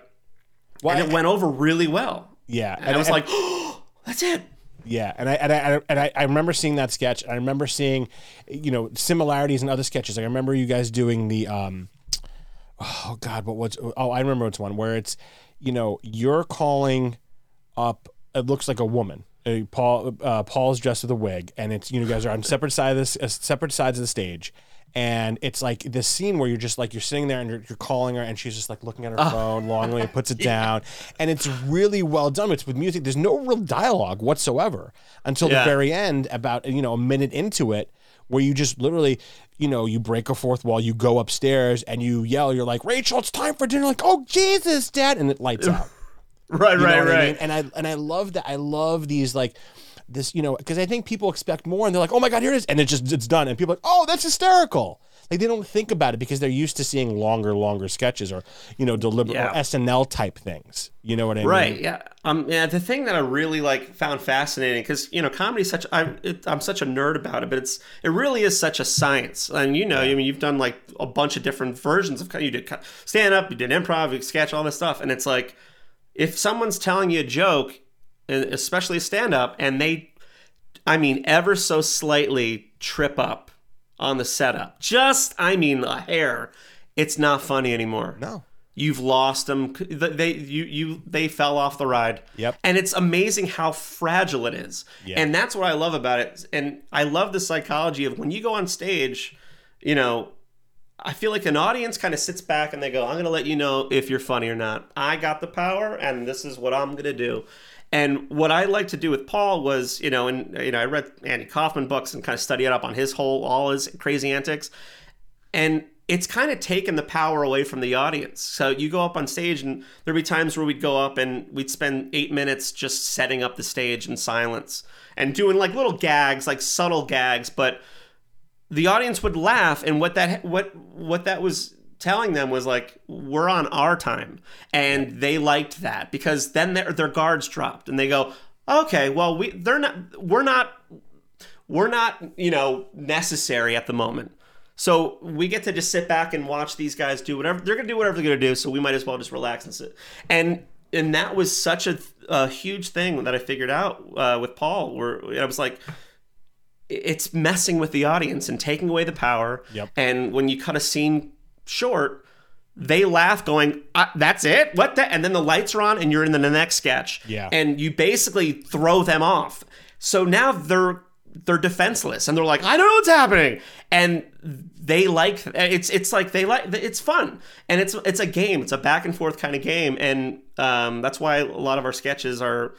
well, and I, it went over really well. Yeah. And, and I was and, like, oh, that's it. Yeah, and I and I and I, I remember seeing that sketch. I remember seeing, you know, similarities in other sketches. Like I remember you guys doing the, um, oh God, what was? Oh, I remember it's one where it's, you know, you're calling up. It looks like a woman. Uh, Paul uh, Paul's dressed with a wig, and it's you know you guys are on separate side of this, uh, separate sides of the stage, And it's like this scene where you're just like, you're sitting there and you're, you're calling her, and she's just like looking at her oh. phone longingly and puts it yeah. down. And it's really well done. It's with music. There's no real dialogue whatsoever until yeah. the very end, about, you know, a minute into it, where you just literally, you know, you break a fourth wall, you go upstairs and you yell, you're like, Rachel, it's time for dinner. Like, oh, Jesus, Dad. And it lights out. Right, you right, right. I mean? And I and I love that. I love these, like, this, you know, because I think people expect more, and they're like, oh my God, here it is. And it's just, it's done. And people are like, oh, that's hysterical. Like, they don't think about it because they're used to seeing longer, longer sketches, or, you know, deliberate yeah. S N L type things. You know what I right, mean? Right. Yeah. Um. Yeah. The thing that I really like found fascinating, because, you know, comedy is such, I, it, I'm such a nerd about it, but it's, it really is such a science. And, you know, I mean, you've done like a bunch of different versions of, you did stand up, you did improv, you sketch, all this stuff. And it's like, if someone's telling you a joke, especially stand-up, and they, I mean, ever so slightly trip up on the setup, just, I mean, a hair, it's not funny anymore. No. You've lost them. They you you they fell off the ride. Yep. And it's amazing how fragile it is. Yep. And that's what I love about it. And I love the psychology of when you go on stage, you know, I feel like an audience kind of sits back and they go, I'm going to let you know if you're funny or not. I got the power, and this is what I'm going to do. And what I like to do with Paul was, you know, and, you know, I read Andy Kaufman books and kind of studied up on his whole, all his crazy antics. And it's kind of taken the power away from the audience. So you go up on stage, and there'd be times where we'd go up and we'd spend eight minutes just setting up the stage in silence and doing like little gags, like subtle gags. But the audience would laugh. And what that, what, what that was telling them was like, we're on our time. And they liked that, because then their their guards dropped, and they go, okay, well, we they're not we're not we're not you know, necessary at the moment, so we get to just sit back and watch these guys do whatever they're gonna do whatever they're gonna do, so we might as well just relax and sit. And and that was such a, a huge thing that I figured out uh, with Paul, where I was like, it's messing with the audience and taking away the power. Yep. And when you cut a scene short, they laugh going, that's it, what the, and then the lights are on and you're in the next sketch. Yeah. And you basically throw them off, so now they're they're defenseless, and they're like, I don't know what's happening. And they like, it's it's like they like, it's fun, and it's it's a game, it's a back and forth kind of game. And um that's why a lot of our sketches are,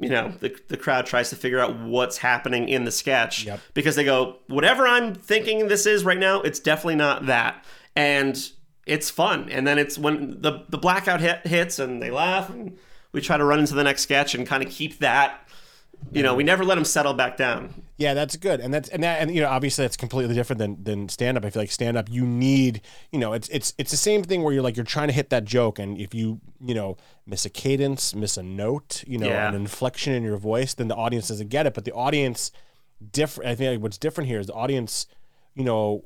you know, the the crowd tries to figure out what's happening in the sketch. Yep. Because they go, whatever I'm thinking this is right now, it's definitely not that. And it's fun. And then it's when the, the blackout hit, hits and they laugh, and we try to run into the next sketch and kind of keep that, you know, we never let them settle back down. Yeah, that's good. And that's, and that, and, you know, obviously that's completely different than, than stand up. I feel like stand up, you need, you know, it's, it's, it's the same thing where you're like, you're trying to hit that joke. And if you, you know, miss a cadence, miss a note, you know, yeah. an inflection in your voice, then the audience doesn't get it. But the audience different. I think what's different here is the audience, you know,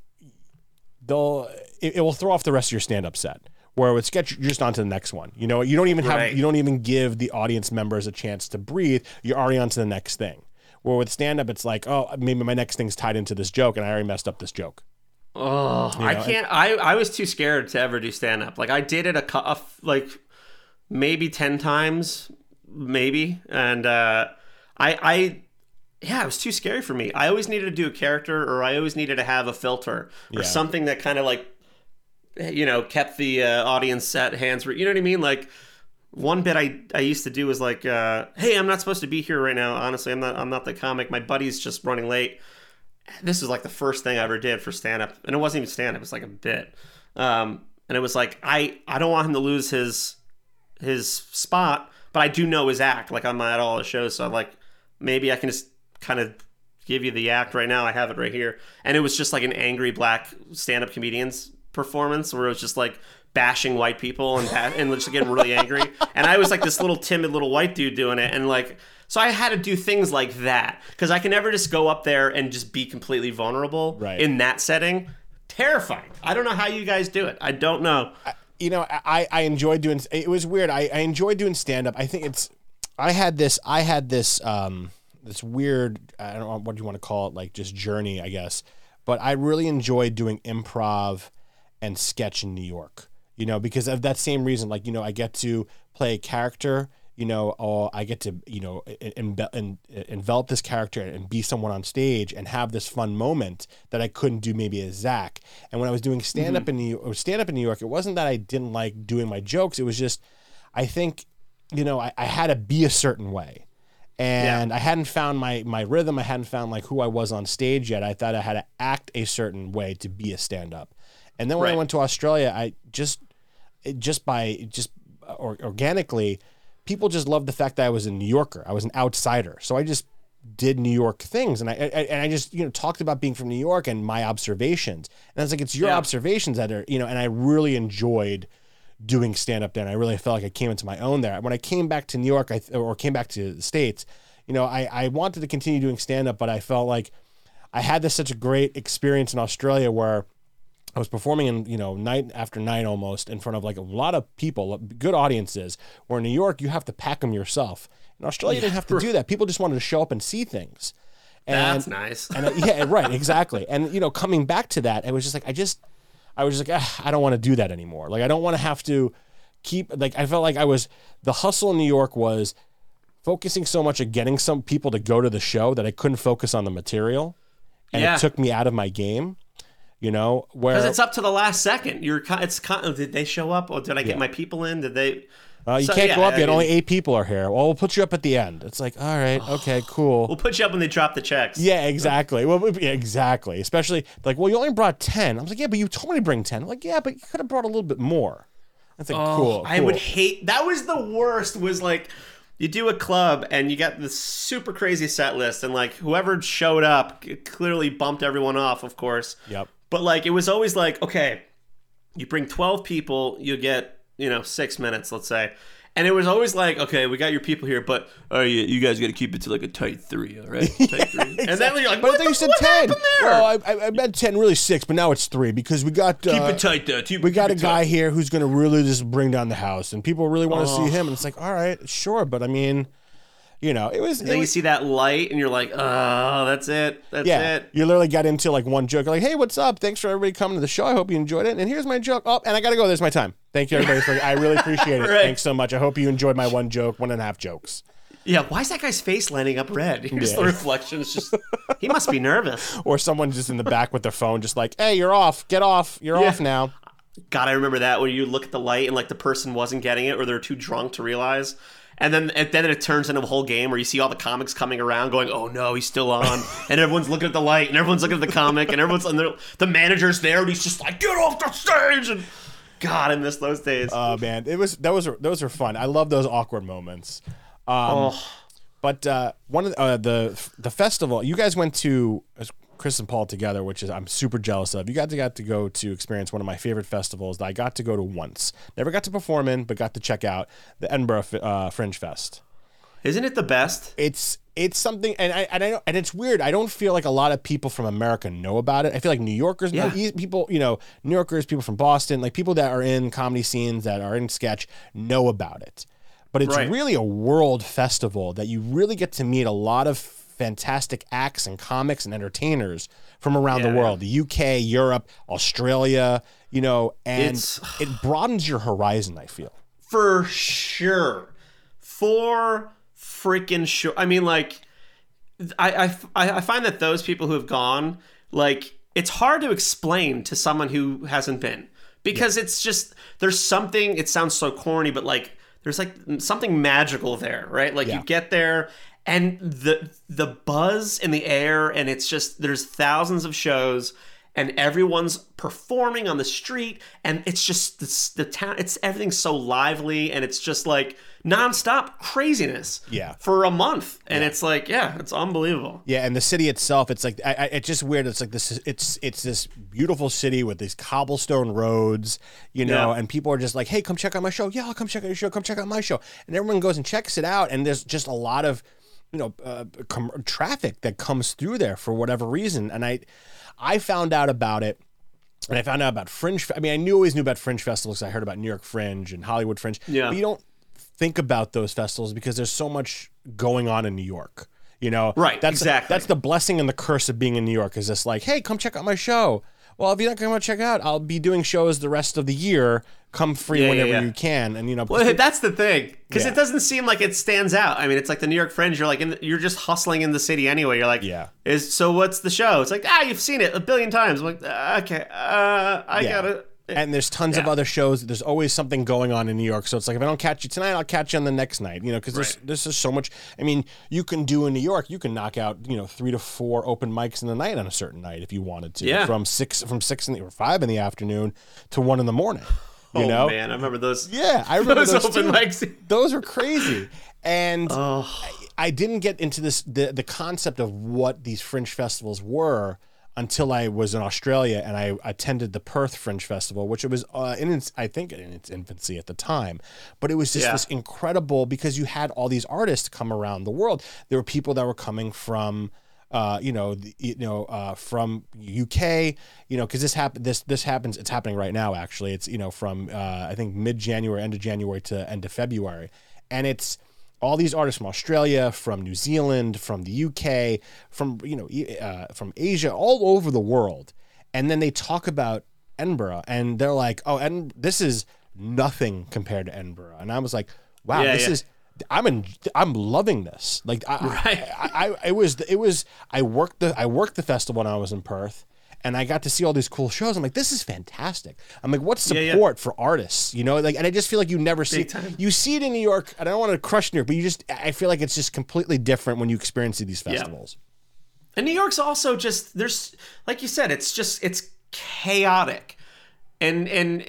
they'll it, it will throw off the rest of your stand-up set, where with sketch you're just on to the next one. You know, you don't even have right. you don't even give the audience members a chance to breathe. You're already on to the next thing, where with stand-up it's like, oh, maybe my next thing's tied into this joke, and I already messed up this joke. Oh, you know? I can't I, I was too scared to ever do stand-up. Like, I did it a, a like maybe ten times maybe, and uh I I yeah, it was too scary for me. I always needed to do a character, or I always needed to have a filter, or yeah. something that kind of like, you know, kept the uh, audience at hands. You know what I mean? Like, one bit I, I used to do was like, uh, hey, I'm not supposed to be here right now. Honestly, I'm not I'm not the comic. My buddy's just running late. This is like the first thing I ever did for stand-up. And it wasn't even stand-up. It was like a bit. Um, and it was like, I, I don't want him to lose his his spot, but I do know his act. Like, I'm at all the shows, so I'm like, maybe I can just kind of give you the act right now. I have it right here. And it was just like an angry black stand-up comedian's performance, where it was just like bashing white people and ba- and just getting really angry. And I was like this little timid little white dude doing it. And like, so I had to do things like that, because I can never just go up there and just be completely vulnerable right. in that setting. Terrifying. I don't know how you guys do it. I don't know. I, you know, I, I enjoyed doing, it was weird. I, I enjoyed doing stand-up. I think it's, I had this, I had this, um, this weird, I don't know what you want to call it, like just journey, I guess. But I really enjoyed doing improv and sketch in New York, you know, because of that same reason. Like, you know, I get to play a character, you know, oh, I get to, you know, enve- en- envelop this character and be someone on stage and have this fun moment that I couldn't do maybe as Zach. And when I was doing stand up mm-hmm. in New or stand up in New York, it wasn't that I didn't like doing my jokes. It was just, I think, you know, I, I had to be a certain way. And yeah. I hadn't found my, my rhythm. I hadn't found like who I was on stage yet. I thought I had to act a certain way to be a stand up. And then when right. I went to Australia, I just, it just by just or, organically, people just loved the fact that I was a New Yorker. I was an outsider. So I just did New York things. And I, I and I just, you know, talked about being from New York and my observations. And I was like, it's your yeah. observations that are, you know, and I really enjoyed doing stand-up there. And I really felt like I came into my own there. When I came back to New York, I, or came back to the States, you know, I, I wanted to continue doing stand-up, but I felt like I had this such a great experience in Australia where I was performing in, you know, night after night almost in front of like a lot of people, good audiences, where in New York, you have to pack them yourself. In Australia, yeah, you didn't have to do that. People just wanted to show up and see things. And, that's nice. and yeah, right. Exactly. And, you know, coming back to that, it was just like, I just, I was just like, ah, I don't want to do that anymore. Like, I don't want to have to keep, like, I felt like I was, the hustle in New York was focusing so much on getting some people to go to the show that I couldn't focus on the material. And yeah. it took me out of my game. You know, where because it's up to the last second. You're it's did they show up or did I get yeah. my people in? Did they? Uh, you so, can't yeah, go up I yet. Mean, only eight people are here. Well, we'll put you up at the end. It's like, all right, okay, cool. We'll put you up when they drop the checks. Yeah, exactly. Well, yeah, exactly. Especially like, well, you only brought ten. I was like, yeah, but you told me to bring ten. I'm like, yeah, but you could have brought a little bit more. That's like, oh, cool. I cool. would hate that. Was the worst. Was like, you do a club and you got this super crazy set list, and like whoever showed up clearly bumped everyone off, of course. Yep. But, like, it was always like, okay, you bring twelve people, you get, you know, six minutes, let's say. And it was always like, okay, we got your people here, but oh, you, you guys got to keep it to, like, a tight three, all right? Tight yeah, three. Exactly. And then you're like, but what, I thought you said what ten. Happened there? Well, I, I meant ten, really six, but now it's three because we got uh, – keep it tight, though. Keep, we got a guy tight. Here who's going to really just bring down the house, and people really want to oh. see him. And it's like, all right, sure, but, I mean – you know, it was. And then it was, you see that light, and you're like, "Oh, that's it, that's yeah. it." You literally got into like one joke, you're like, "Hey, what's up? Thanks for everybody coming to the show. I hope you enjoyed it. And here's my joke. Oh, and I gotta go. There's my time. Thank you, everybody. For, I really appreciate it. Right. Thanks so much. I hope you enjoyed my one joke, one and a half jokes." Yeah, why is that guy's face lighting up red? Just yeah. the reflection is just. He must be nervous. Or someone just in the back with their phone, just like, "Hey, you're off. Get off. You're yeah. off now." God, I remember that when you look at the light and like the person wasn't getting it, or they're too drunk to realize. And then, and then it turns into a whole game where you see all the comics coming around going, oh, no, he's still on. And everyone's looking at the light and everyone's looking at the comic and everyone's and the manager's there and he's just like, get off the stage. And God, I miss those days. Oh, uh, man. It was that was those were fun. I love those awkward moments. Um, oh. But uh, one of the, uh, the the festival, you guys went to Chris and Paul together, which is I'm super jealous of. You guys got to go to experience one of my favorite festivals that I got to go to once. Never got to perform in, but got to check out the Edinburgh uh, Fringe Fest. Isn't it the best? It's it's something, and I and I don't, and it's weird. I don't feel like a lot of people from America know about it. I feel like New Yorkers, yeah. people, you know, New Yorkers, people from Boston, like people that are in comedy scenes that are in sketch know about it. But it's right. really a world festival that you really get to meet a lot of fantastic acts and comics and entertainers from around yeah, the world, yeah. the U K, Europe, Australia, you know, and it's, it broadens your horizon, I feel. For sure. For freaking sure. I mean, like, I, I, I find that those people who have gone, like, it's hard to explain to someone who hasn't been because yeah. it's just, there's something, it sounds so corny, but like, there's like something magical there, right? Like yeah. you get there and the the buzz in the air, and it's just there's thousands of shows, and everyone's performing on the street, and it's just it's, the town. It's everything's so lively, and it's just like nonstop craziness. Yeah. For a month, and yeah. it's like yeah, it's unbelievable. Yeah, and the city itself, it's like I, I, it's just weird. It's like this. It's it's this beautiful city with these cobblestone roads, you know, yeah. and people are just like, hey, come check out my show. Yeah, I'll come check out your show. Come check out my show, and everyone goes and checks it out, and there's just a lot of you know, uh, com- traffic that comes through there for whatever reason. And I, I found out about it and I found out about Fringe. I mean, I knew always knew about Fringe festivals. I heard about New York Fringe and Hollywood Fringe. Yeah. But you don't think about those festivals because there's so much going on in New York, you know? Right. That's exactly. That's the blessing and the curse of being in New York is this like, hey, come check out my show. well, if you're not going to come check out, I'll be doing shows the rest of the year. Come free yeah, whenever yeah, yeah. you can. And, you know, well, that's the thing, because yeah. it doesn't seem like it stands out. I mean, it's like the New York Fringe. You're like, in the, you're just hustling in the city anyway. You're like, yeah. Is so what's the show? It's like, ah, you've seen it a billion times. I'm like, ah, okay, uh, I yeah. got it. And there's tons yeah. of other shows. There's always something going on in New York. So it's like, if I don't catch you tonight, I'll catch you on the next night. You know, because right. there's, there's so much. I mean, you can do in New York, you can knock out, you know, three to four open mics in the night on a certain night if you wanted to. Yeah. From six, from six in the, or five in the afternoon to one in the morning. You oh, know? Man, I remember those. Yeah, I remember those, those open mics. Those were crazy. And oh. I, I didn't get into this the, the concept of what these fringe festivals were until I was in Australia and I attended the Perth Fringe Festival, which it was uh, in its, I think in its infancy at the time, but it was just yeah. this incredible, because you had all these artists come around the world. There were people that were coming from, uh, you know, the, you know, uh, from U K, you know, cause this happened, this, this happens, it's happening right now, actually. It's, you know, from, uh, I think mid January, end of January to end of February. And it's, all these artists from Australia, from New Zealand, from the U K, from, you know, uh, from Asia, all over the world. And then they talk about Edinburgh and they're like, oh, and this is nothing compared to Edinburgh. And I was like, wow, yeah, this yeah. is, I'm in, I'm loving this. Like I, right. I, I, it was, it was, I worked the, I worked the festival when I was in Perth. And I got to see all these cool shows. I'm like, this is fantastic. I'm like, what's support yeah, yeah. for artists? You know, like, and I just feel like you never see it. You see it in New York, and I don't want to crush New York, but you just, I feel like it's just completely different when you experience these festivals. Yeah. And New York's also just, there's, like you said, it's just, it's chaotic. And, and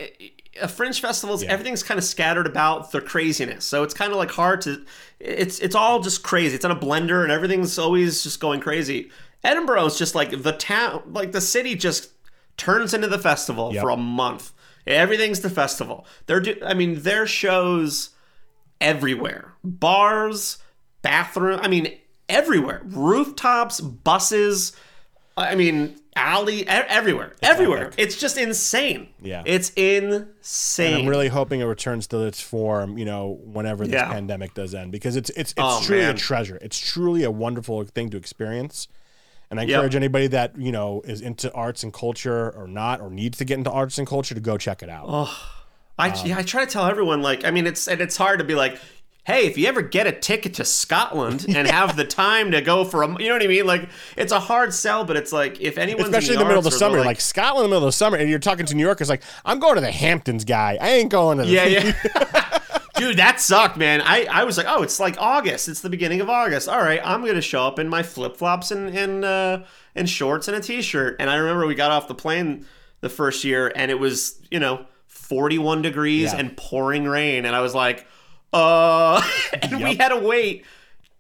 a fringe festivals, yeah. everything's kind of scattered about the craziness. So it's kind of like hard to, it's, it's all just crazy. It's on a blender and everything's always just going crazy. Edinburgh is just like the town, like the city just turns into the festival yep. for a month. Everything's the festival. They're, do, I mean, their shows everywhere, bars, bathroom. I mean, everywhere, rooftops, buses. I mean, alley, everywhere, it's everywhere. Epic. It's just insane. Yeah, it's insane. And I'm really hoping it returns to its form, you know, whenever this yeah. pandemic does end, because it's it's it's oh, truly man. a treasure. It's truly a wonderful thing to experience. And I encourage yep. anybody that, you know, is into arts and culture or not, or needs to get into arts and culture, to go check it out. Oh, I, um, yeah, I try to tell everyone, like, I mean, it's, and it's hard to be like, hey, if you ever get a ticket to Scotland and yeah. have the time to go for a, you know what I mean? Like, it's a hard sell, but it's like, if anyone's especially in the, in the middle of the summer, like, like Scotland in the middle of the summer, and you're talking to New Yorkers, like, I'm going to the Hamptons, guy. I ain't going to the. Yeah, yeah. Dude, that sucked, man. I, I was like, oh, it's like August. It's the beginning of August. All right, I'm going to show up in my flip-flops and and, uh, and shorts and a T-shirt. And I remember we got off the plane the first year, and it was, you know, forty-one degrees yeah. and pouring rain. And I was like, uh, and yep. we had to wait.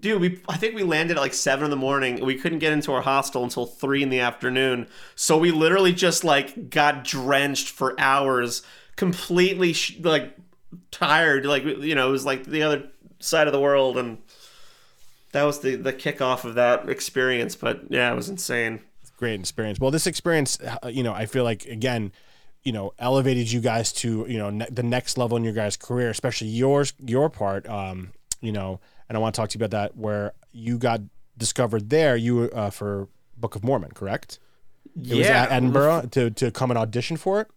Dude, we I think we landed at like seven in the morning. We couldn't get into our hostel until three in the afternoon. So we literally just like got drenched for hours, completely sh- like... tired, like, you know, it was like the other side of the world, and that was the the kickoff of that experience. But yeah, it was insane. Great experience. Well, this experience, you know, I feel like, again, you know, elevated you guys to, you know, ne- the next level in your guys' career, especially yours, your part. Um, you know, and I want to talk to you about that, where you got discovered there. You uh, for Book of Mormon, correct? It yeah, was at Edinburgh to to come and audition for it.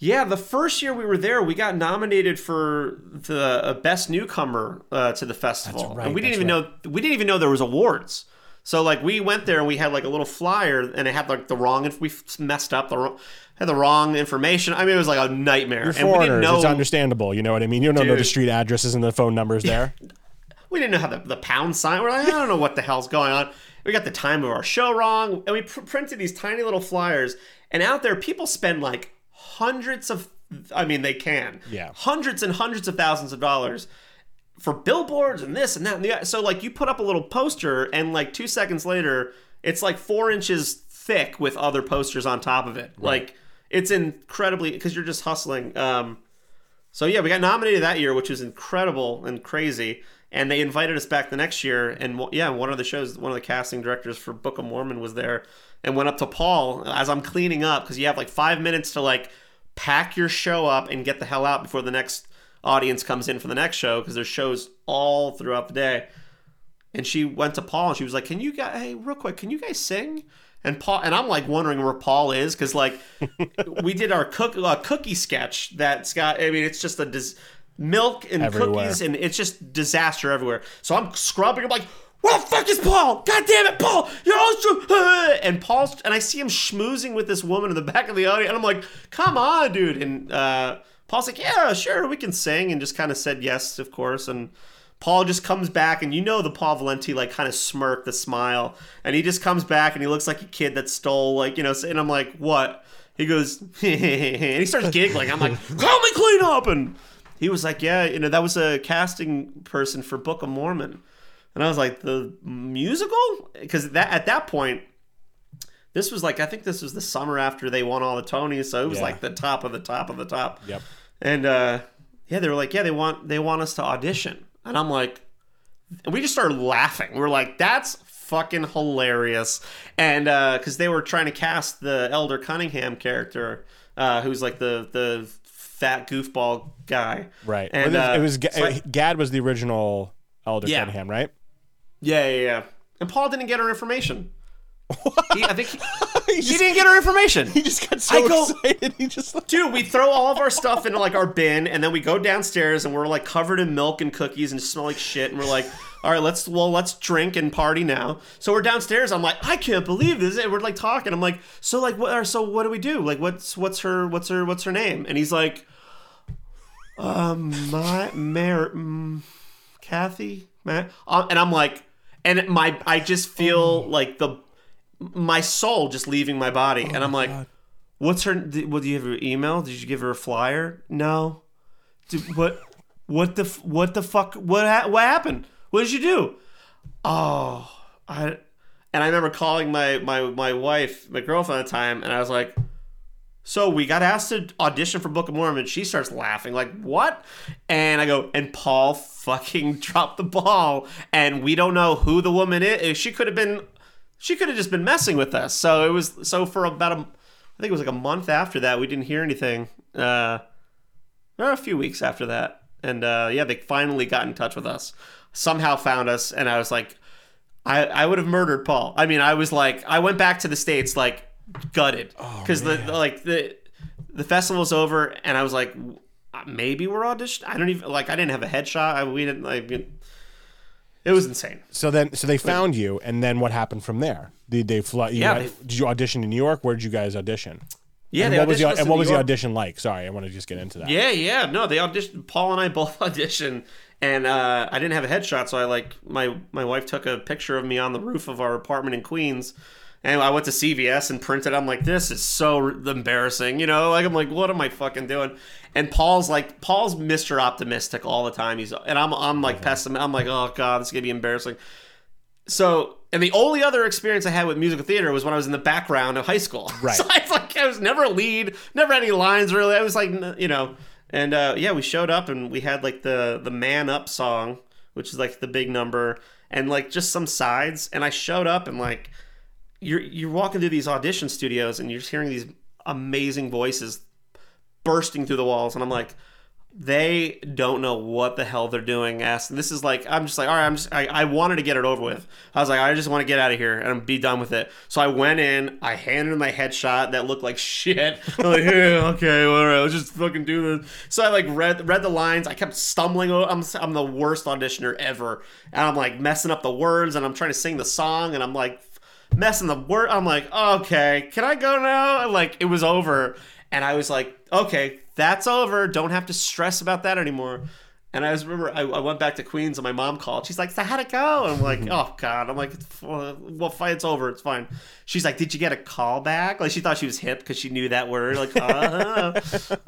Yeah, the first year we were there, we got nominated for the best newcomer uh, to the festival, that's right, and we didn't even right. know we didn't even know there was awards. So like we went there and we had like a little flyer, and it had like the wrong we messed up the wrong, had the wrong information. I mean, it was like a nightmare. You're foreigners, and we didn't know, it's understandable. You know what I mean? You don't dude, know the street addresses and the phone numbers there. We didn't know how the, the pound sign. We're like, I don't know what the hell's going on. We got the time of our show wrong, and we pr- printed these tiny little flyers. And out there, people spend like. Hundreds of, I mean, they can. Yeah. Hundreds and hundreds of thousands of dollars for billboards and this and that. And the, so, like, you put up a little poster, and like two seconds later, it's like four inches thick with other posters on top of it. Right. Like, it's incredibly, because you're just hustling. Um, so, yeah, we got nominated that year, which was incredible and crazy. And they invited us back the next year. And yeah, one of the shows, one of the casting directors for Book of Mormon was there and went up to Paul as I'm cleaning up, because you have like five minutes to like, pack your show up and get the hell out before the next audience comes in for the next show, because there's shows all throughout the day. And she went to Paul and she was like, can you guys, hey, real quick, can you guys sing? And Paul and I'm like wondering where Paul is, because like we did our cook uh, cookie sketch that's got, I mean, it's just a dis- milk and everywhere. Cookies, and it's just disaster everywhere. So I'm scrubbing. I'm like, where the fuck is Paul? God damn it, Paul! You're all so... And Paul's and I see him schmoozing with this woman in the back of the audience, and I'm like, come on, dude. And uh, Paul's like, yeah, sure, we can sing, and just kind of said yes, of course, and. Paul just comes back, and you know the Paul Valenti, like, kind of smirk, the smile. And he just comes back, and he looks like a kid that stole, like, you know, and I'm like, what? He goes, and he starts giggling. I'm like, help me clean up. And he was like, yeah, you know, that was a casting person for Book of Mormon. And I was like, the musical? Because that at that point, this was like, I think this was the summer after they won all the Tonys. So it was yeah. like the top of the top of the top. Yep. And, uh, yeah, they were like, yeah, they want they want us to audition. And I'm like, and we just started laughing. We're like, that's fucking hilarious. And uh, because they were trying to cast the Elder Cunningham character, uh, who's like the the fat goofball guy. Right. And well, it was, uh, it was so I, Gad was the original Elder yeah. Cunningham, right? Yeah, yeah, yeah. And Paul didn't get her information. He, I think he, he, just, he didn't get our information. He just got so go, excited. He just like, dude, we throw all of our stuff into like our bin, and then we go downstairs, and we're like covered in milk and cookies, and smell like shit. And we're like, all right, let's well, let's drink and party now. So we're downstairs. I'm like, I can't believe this. And we're like talking. I'm like, so like what? So what do we do? Like what's what's her what's her what's her name? And he's like, um, my Mar- mm, Kathy, Matt. Uh, and I'm like, and my I just feel like the. My soul just leaving my body, oh and I'm like, God. "What's her? Did, what do you have? Her email? Did you give her a flyer? No. Did, what? What the? What the fuck? What? Ha- what happened? What did you do? Oh, I. And I remember calling my my my wife, my girlfriend at the time, and I was like, "So we got asked to audition for Book of Mormon." She starts laughing, like, "What?" And I go, "And Paul fucking dropped the ball, and we don't know who the woman is. She could have been." She could have just been messing with us. So it was so for about a, I think it was like a month after that, we didn't hear anything. Uh, or a few weeks after that, and uh, yeah, they finally got in touch with us. Somehow found us, and I was like, I I would have murdered Paul. I mean, I was like, I went back to the States like gutted because oh, the, the like the the festival's over, and I was like, maybe we're auditioned. I don't even like I didn't have a headshot. I we didn't like. It was insane. So then, so they found you, and then what happened from there? Did they fly? You yeah. Had, they, did you audition in New York? Where did you guys audition? Yeah. And they what was the, and what was the audition like? Sorry, I want to just get into that. Yeah, yeah. No, they auditioned. Paul and I both auditioned, and uh, I didn't have a headshot, so I like my my wife took a picture of me on the roof of our apartment in Queens, and I went to C V S and printed. I'm like, this is so embarrassing, you know? Like, I'm like, what am I fucking doing? And Paul's like, Paul's Mister Optimistic all the time. He's and I'm I'm like pessimistic. I'm like, oh God, this is gonna be embarrassing. So, and the only other experience I had with musical theater was when I was in the background of high school. Right. So I was like, I was never a lead, never had any lines really. I was like, you know, and uh, yeah, we showed up and we had like the the Man Up song, which is like the big number, and like just some sides. And I showed up and like, you're you're walking through these audition studios and you're just hearing these amazing voices bursting through the walls, and I'm like, they don't know what the hell they're doing. Ask this is like, I'm just like, all right, I'm just, I, I wanted to get it over with. I was like, I just want to get out of here and be done with it. So I went in, I handed him my headshot that looked like shit. I'm like, yeah, okay, well, all right, let's just fucking do this. So I like read read the lines. I kept stumbling. I'm I'm the worst auditioner ever, and I'm like messing up the words, and I'm trying to sing the song, and I'm like messing the word. I'm like, okay, can I go now? And like it was over. And I was like, okay, that's over. Don't have to stress about that anymore. And I was remember I, I went back to Queens and my mom called. She's like, so how'd it go? And I'm like, oh, God. I'm like, well, it's over. It's fine. She's like, did you get a call back? Like, she thought she was hip because she knew that word. Like, uh-huh.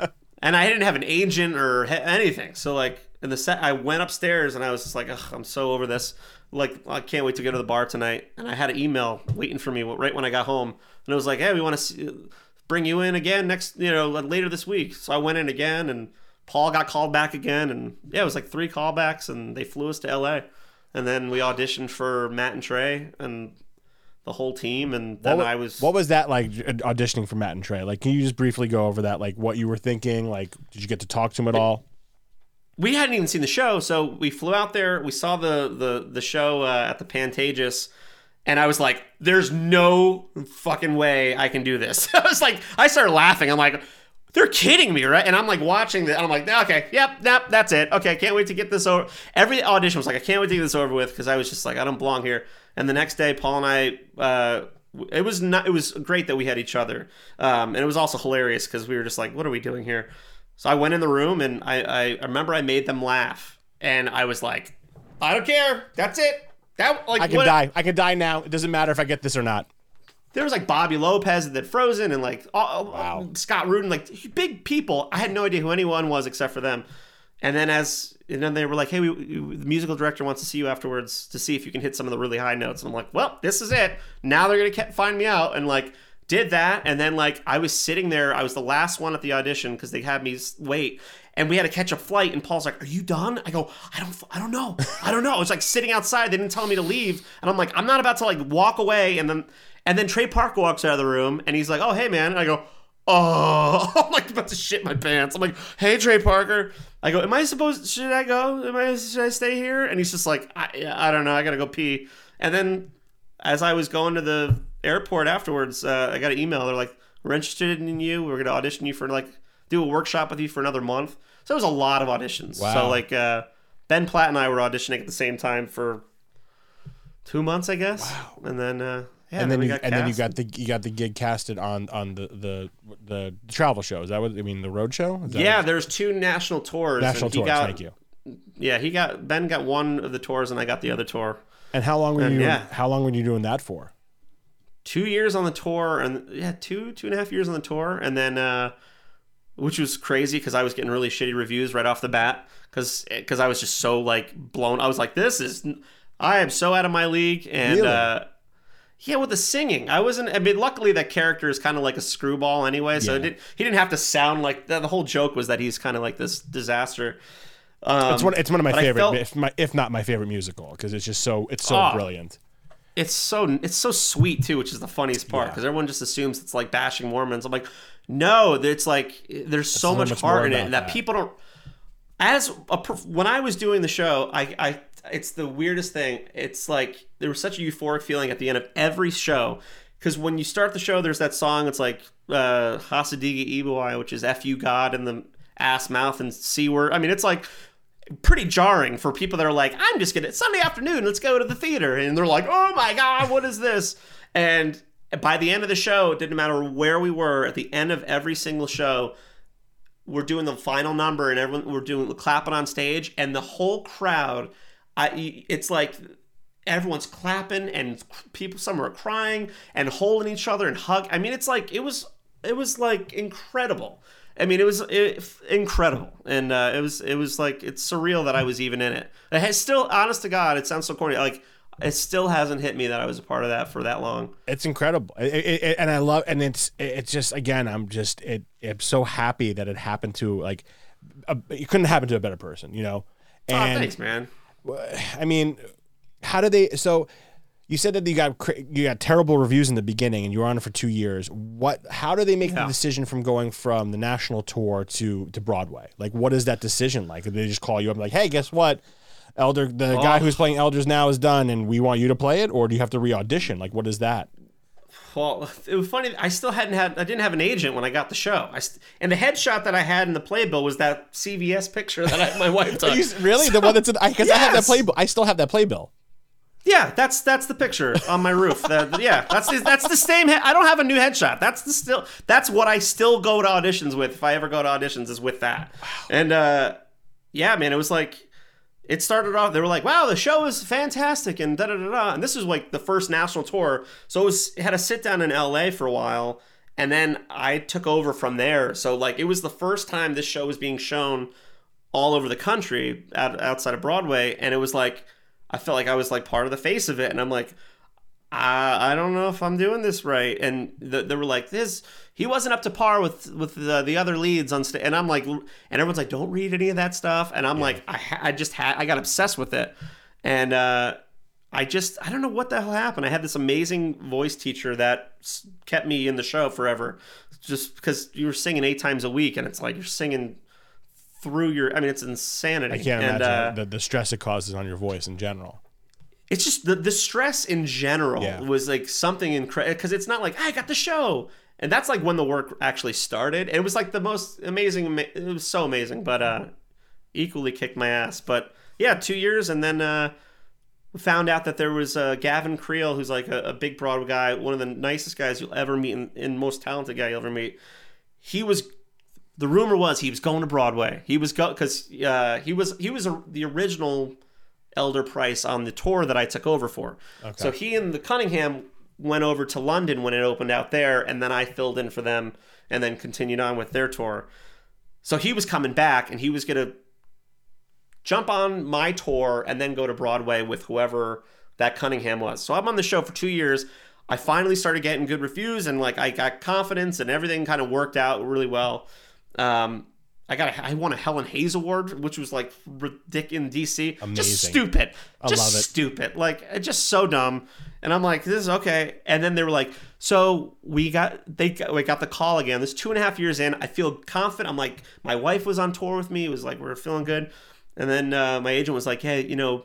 And I didn't have an agent or anything. So, like, in the set, I went upstairs and I was just like, ugh, I'm so over this. Like, I can't wait to go to the bar tonight. And I had an email waiting for me right when I got home. And it was like, hey, we want to see... bring you in again next, you know, later this week. So I went in again, and Paul got called back again, and yeah, it was like three callbacks, and they flew us to L A, and then we auditioned for Matt and Trey and the whole team. And then what, I was what was that like auditioning for Matt and Trey? Like, can you just briefly go over that? Like, what you were thinking? Like, did you get to talk to him at all? We hadn't even seen the show, so we flew out there. We saw the the the show uh, at the Pantages. And I was like, there's no fucking way I can do this. I was like, I started laughing. I'm like, they're kidding me, right? And I'm like watching that. And I'm like, okay, yep, yep, that's it. Okay, can't wait to get this over. Every audition was like, I can't wait to get this over with, because I was just like, I don't belong here. And the next day, Paul and I, uh, it was not, it was great that we had each other. Um, and it was also hilarious because we were just like, what are we doing here? So I went in the room and I, I remember I made them laugh. And I was like, I don't care. That's it. That, like, I can what? die. I can die now. It doesn't matter if I get this or not. There was like Bobby Lopez that Frozen and like all, wow. Scott Rudin, like big people. I had no idea who anyone was except for them. And then as and then they were like, hey, we, we, the musical director wants to see you afterwards to see if you can hit some of the really high notes. And I'm like, well, this is it. Now they're going to find me out. And like did that. And then like I was sitting there. I was the last one at the audition because they had me wait. And we had to catch a flight, and Paul's like, "Are you done?" I go, "I don't, I don't know, I don't know." I was like sitting outside; they didn't tell me to leave, and I'm like, "I'm not about to like walk away." And then, and then Trey Parker walks out of the room, and he's like, "Oh, hey, man." And I go, "Oh," I'm like about to shit my pants. I'm like, "Hey, Trey Parker." I go, "Am I supposed? Should I go? Am I? Should I stay here?" And he's just like, "I, I don't know. I gotta go pee." And then, as I was going to the airport afterwards, uh, I got an email. They're like, "We're interested in you. We're gonna audition you for like." Do a workshop with you for another month. So it was a lot of auditions. Wow. So like uh, Ben Platt and I were auditioning at the same time for two months, I guess. Wow. And then uh, yeah, and then, then we you, got and cast. then you got the you got the gig casted on on the the, the travel show. Is that what I mean? The road show? Is that yeah, there's two national tours. National tours. Got, thank you. Yeah, he got Ben got one of the tours, and I got the other tour. And how long were and, you? Yeah. How long were you doing that for? Two years on the tour, and yeah, two two and a half years on the tour, and then. Uh, Which was crazy because I was getting really shitty reviews right off the bat because I was just so like blown. I was like, this is, I am so out of my league. And really? uh, yeah, with the singing, I wasn't, I mean, luckily that character is kind of like a screwball anyway. So yeah. it didn't, he didn't have to sound like, the, the whole joke was that he's kind of like this disaster. Um, it's, one, it's one of my favorite, felt, if, my, if not my favorite musical, because it's just so, it's so oh, brilliant. It's so, it's so sweet too, which is the funniest part because yeah. everyone just assumes it's like bashing Mormons. I'm like, no, it's like there's so much, much heart in it that, that people don't. As a, when I was doing the show, I, I, it's the weirdest thing. It's like there was such a euphoric feeling at the end of every show, because when you start the show, there's that song. It's like uh, Hasadigi Ibuai, which is "F you God" and the ass mouth and C word. I mean, it's like pretty jarring for people that are like, I'm just gonna Sunday afternoon, let's go to the theater, and they're like, oh my God, what is this? And by the end of the show, it didn't matter where we were. At the end of every single show, we're doing the final number, and everyone we're doing clapping on stage, and the whole crowd, I, it's like everyone's clapping, and people some are crying and holding each other and hug. I mean, it's like it was it was like incredible. I mean, it was it, incredible, and uh, it was it was like it's surreal that I was even in it. It has still, honest to God, it sounds so corny, like. It still hasn't hit me that I was a part of that for that long. It's incredible, it, it, it, and I love, and it's it's just again, I'm just it. I'm so happy that it happened to like, a, it couldn't happen to a better person, you know. And, oh, thanks, man. I mean, how did they? So, you said that you got you got terrible reviews in the beginning, and you were on it for two years. What? How do they make yeah. the decision from going from the national tour to to Broadway? Like, what is that decision like? Did they just call you up and like, hey, guess what? Elder, the oh. guy who's playing Elders now is done, and we want you to play it, or do you have to re-audition? Like, what is that? Well, it was funny. I still hadn't had, I didn't have an agent when I got the show. I st- and the headshot that I had in the playbill was that C V S picture that I, my wife took. you, really? So, the one that's in, because yes. I have that playbill. I still have that playbill. Yeah, that's that's the picture on my roof. the, the, yeah, that's the, that's the same. He- I don't have a new headshot. That's the still. That's what I still go to auditions with. If I ever go to auditions, is with that. Wow. And uh, yeah, man, it was like. It started off, they were like, wow, the show is fantastic and da-da-da-da. And this was like the first national tour. So it was, it had a sit down in L A for a while. And then I took over from there. So like it was the first time this show was being shown all over the country out, outside of Broadway. And it was like, I felt like I was like part of the face of it. And I'm like, I, I don't know if I'm doing this right. And the, they were like, this, he wasn't up to par with, with the, the other leads on stage. And I'm like, and everyone's like, don't read any of that stuff. And I'm yeah. like, I, I just had, I got obsessed with it. And uh, I just, I don't know what the hell happened. I had this amazing voice teacher that kept me in the show forever just because you were singing eight times a week. And it's like, you're singing through your, I mean, it's insanity. I can't and, imagine uh, the, the stress it causes on your voice in general. It's just the, the stress in general yeah. was like something incredible, because it's not like, I got the show. And that's like when the work actually started. And it was like the most amazing. It was so amazing, but uh, equally kicked my ass. But yeah, two years and then uh, found out that there was uh, Gavin Creel, who's like a, a big Broadway guy, one of the nicest guys you'll ever meet and, and most talented guy you'll ever meet. He was... The rumor was he was going to Broadway. He was go because uh, he was he was a, the original Elder Price on the tour that I took over for. Okay. So he and the Cunningham went over to London when it opened out there, and then I filled in for them, and then continued on with their tour. So he was coming back, and he was gonna jump on my tour and then go to Broadway with whoever that Cunningham was. So I'm on the show for two years. I finally started getting good reviews, and like I got confidence, and everything kind of worked out really well. Um, I got a, I won a Helen Hayes Award, which was like ridiculous in D C. Amazing. Just stupid. I just love it. Stupid. Like just so dumb. And I'm like, this is okay. And then they were like, so we got they got, we got the call again. This two and a half years in, I feel confident. I'm like, my wife was on tour with me. It was like we were feeling good. And then uh, my agent was like, hey, you know,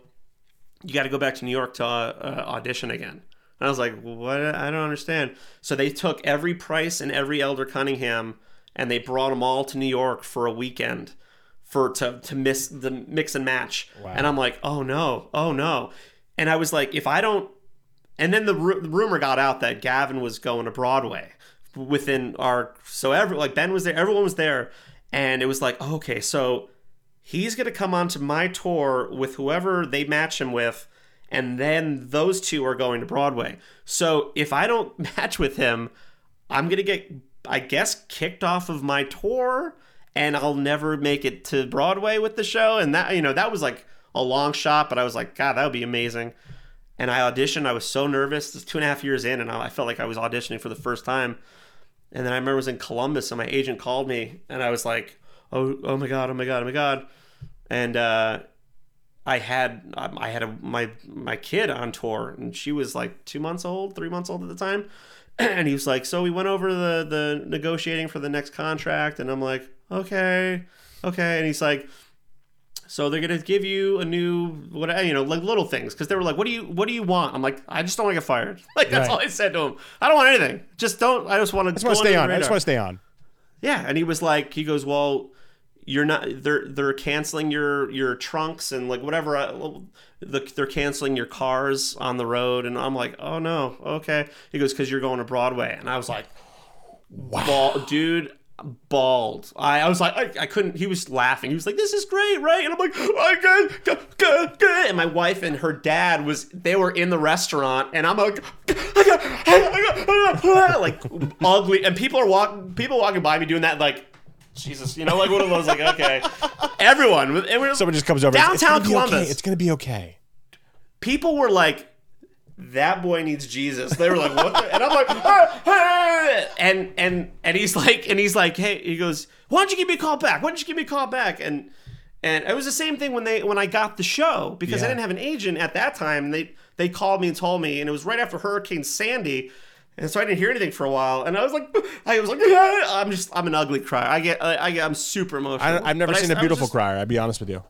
you got to go back to New York to uh, audition again. And I was like, what? I don't understand. So they took every Price and every Elder Cunningham. And they brought them all to New York for a weekend for to, to miss the mix and match. Wow. And I'm like, oh, no, oh, no. And I was like, if I don't. And then the, ru- the rumor got out that Gavin was going to Broadway within our. So every like Ben was there. Everyone was there. And it was like, oh, OK, so he's going to come on to my tour with whoever they match him with. And then those two are going to Broadway. So if I don't match with him, I'm going to get, I guess, kicked off of my tour, and I'll never make it to Broadway with the show. And that, you know, that was like a long shot, but I was like, God, that would be amazing. And I auditioned. I was so nervous. This two and a half years in, and I felt like I was auditioning for the first time. And then I remember I was in Columbus, and my agent called me, and I was like, oh, oh my God, oh my God, oh my God. And uh, I had, I had a, my, my kid on tour, and she was like two months old, three months old at the time. And he was like, so we went over the, the negotiating for the next contract. And I'm like, okay, okay. And he's like, so they're going to give you a new, what, you know, like little things. Cause they were like, what do you, what do you want? I'm like, I just don't want to get fired. Like, that's right. All I said to him. I don't want anything. Just don't, I just want to, I just want to stay on. I just want to stay on. Yeah. And he was like, he goes, well, you're not, they're, they're canceling your, your trunks and like whatever. I, the, they're canceling your cars on the road. And I'm like, oh no. Okay. He goes, cause you're going to Broadway. And I was like, wow, bald, dude, bald. I, I was like, I, I couldn't, he was laughing. He was like, this is great. Right. And I'm like, oh God, God, God, God. And my wife and her dad was, they were in the restaurant and I'm like, like ugly. And people are walking, people walking by me doing that. Like, Jesus, you know, like one of those, like, okay, everyone, and we're, someone just comes over downtown it's Columbus. Okay. It's gonna be okay. People were like, "That boy needs Jesus." They were like, "What?" The? And I'm like, ah, ah. and and and he's like, and he's like, "Hey," he goes, "Why don't you give me a call back? Why don't you give me a call back?" And and it was the same thing when they when I got the show because yeah. I didn't have an agent at that time. They they called me and told me, and it was right after Hurricane Sandy. And so I didn't hear anything for a while, and I was like, I was like, I'm just, I'm an ugly crier. I get, I, I get, I'm super emotional. I, I've never but seen I, a beautiful just, crier. I'd be honest with you.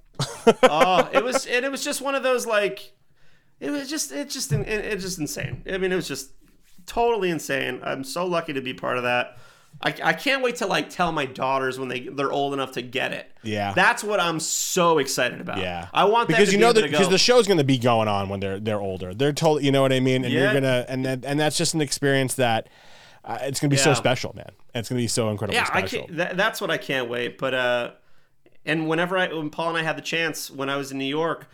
Oh, it was, and it was just one of those like, it was just, it's just, it's it just insane. I mean, it was just totally insane. I'm so lucky to be part of that. I, I can't wait to like tell my daughters when they they're old enough to get it. Yeah, that's what I'm so excited about. Yeah, I want that because to you be know that because the show's going to be going on when they're they're older. They're told, you know what I mean, and yeah. you're gonna and that, and that's just an experience that uh, it's going to be yeah. so special, man. And it's going to be so incredibly yeah, special. I can't, that, that's what I can't wait. But uh, and whenever I when Paul and I had the chance when I was in New York,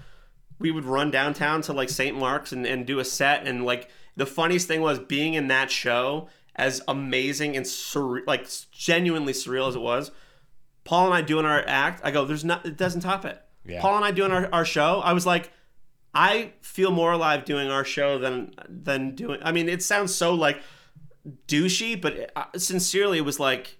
we would run downtown to like Saint Mark's and and do a set. And like the funniest thing was being in that show. As amazing and surre- like genuinely surreal as it was, Paul and I doing our act, I go, there's not, it doesn't top it. Yeah. Paul and I doing our, our show, I was like, I feel more alive doing our show than than doing. I mean, it sounds so like douchey, but it, uh, sincerely, it was like,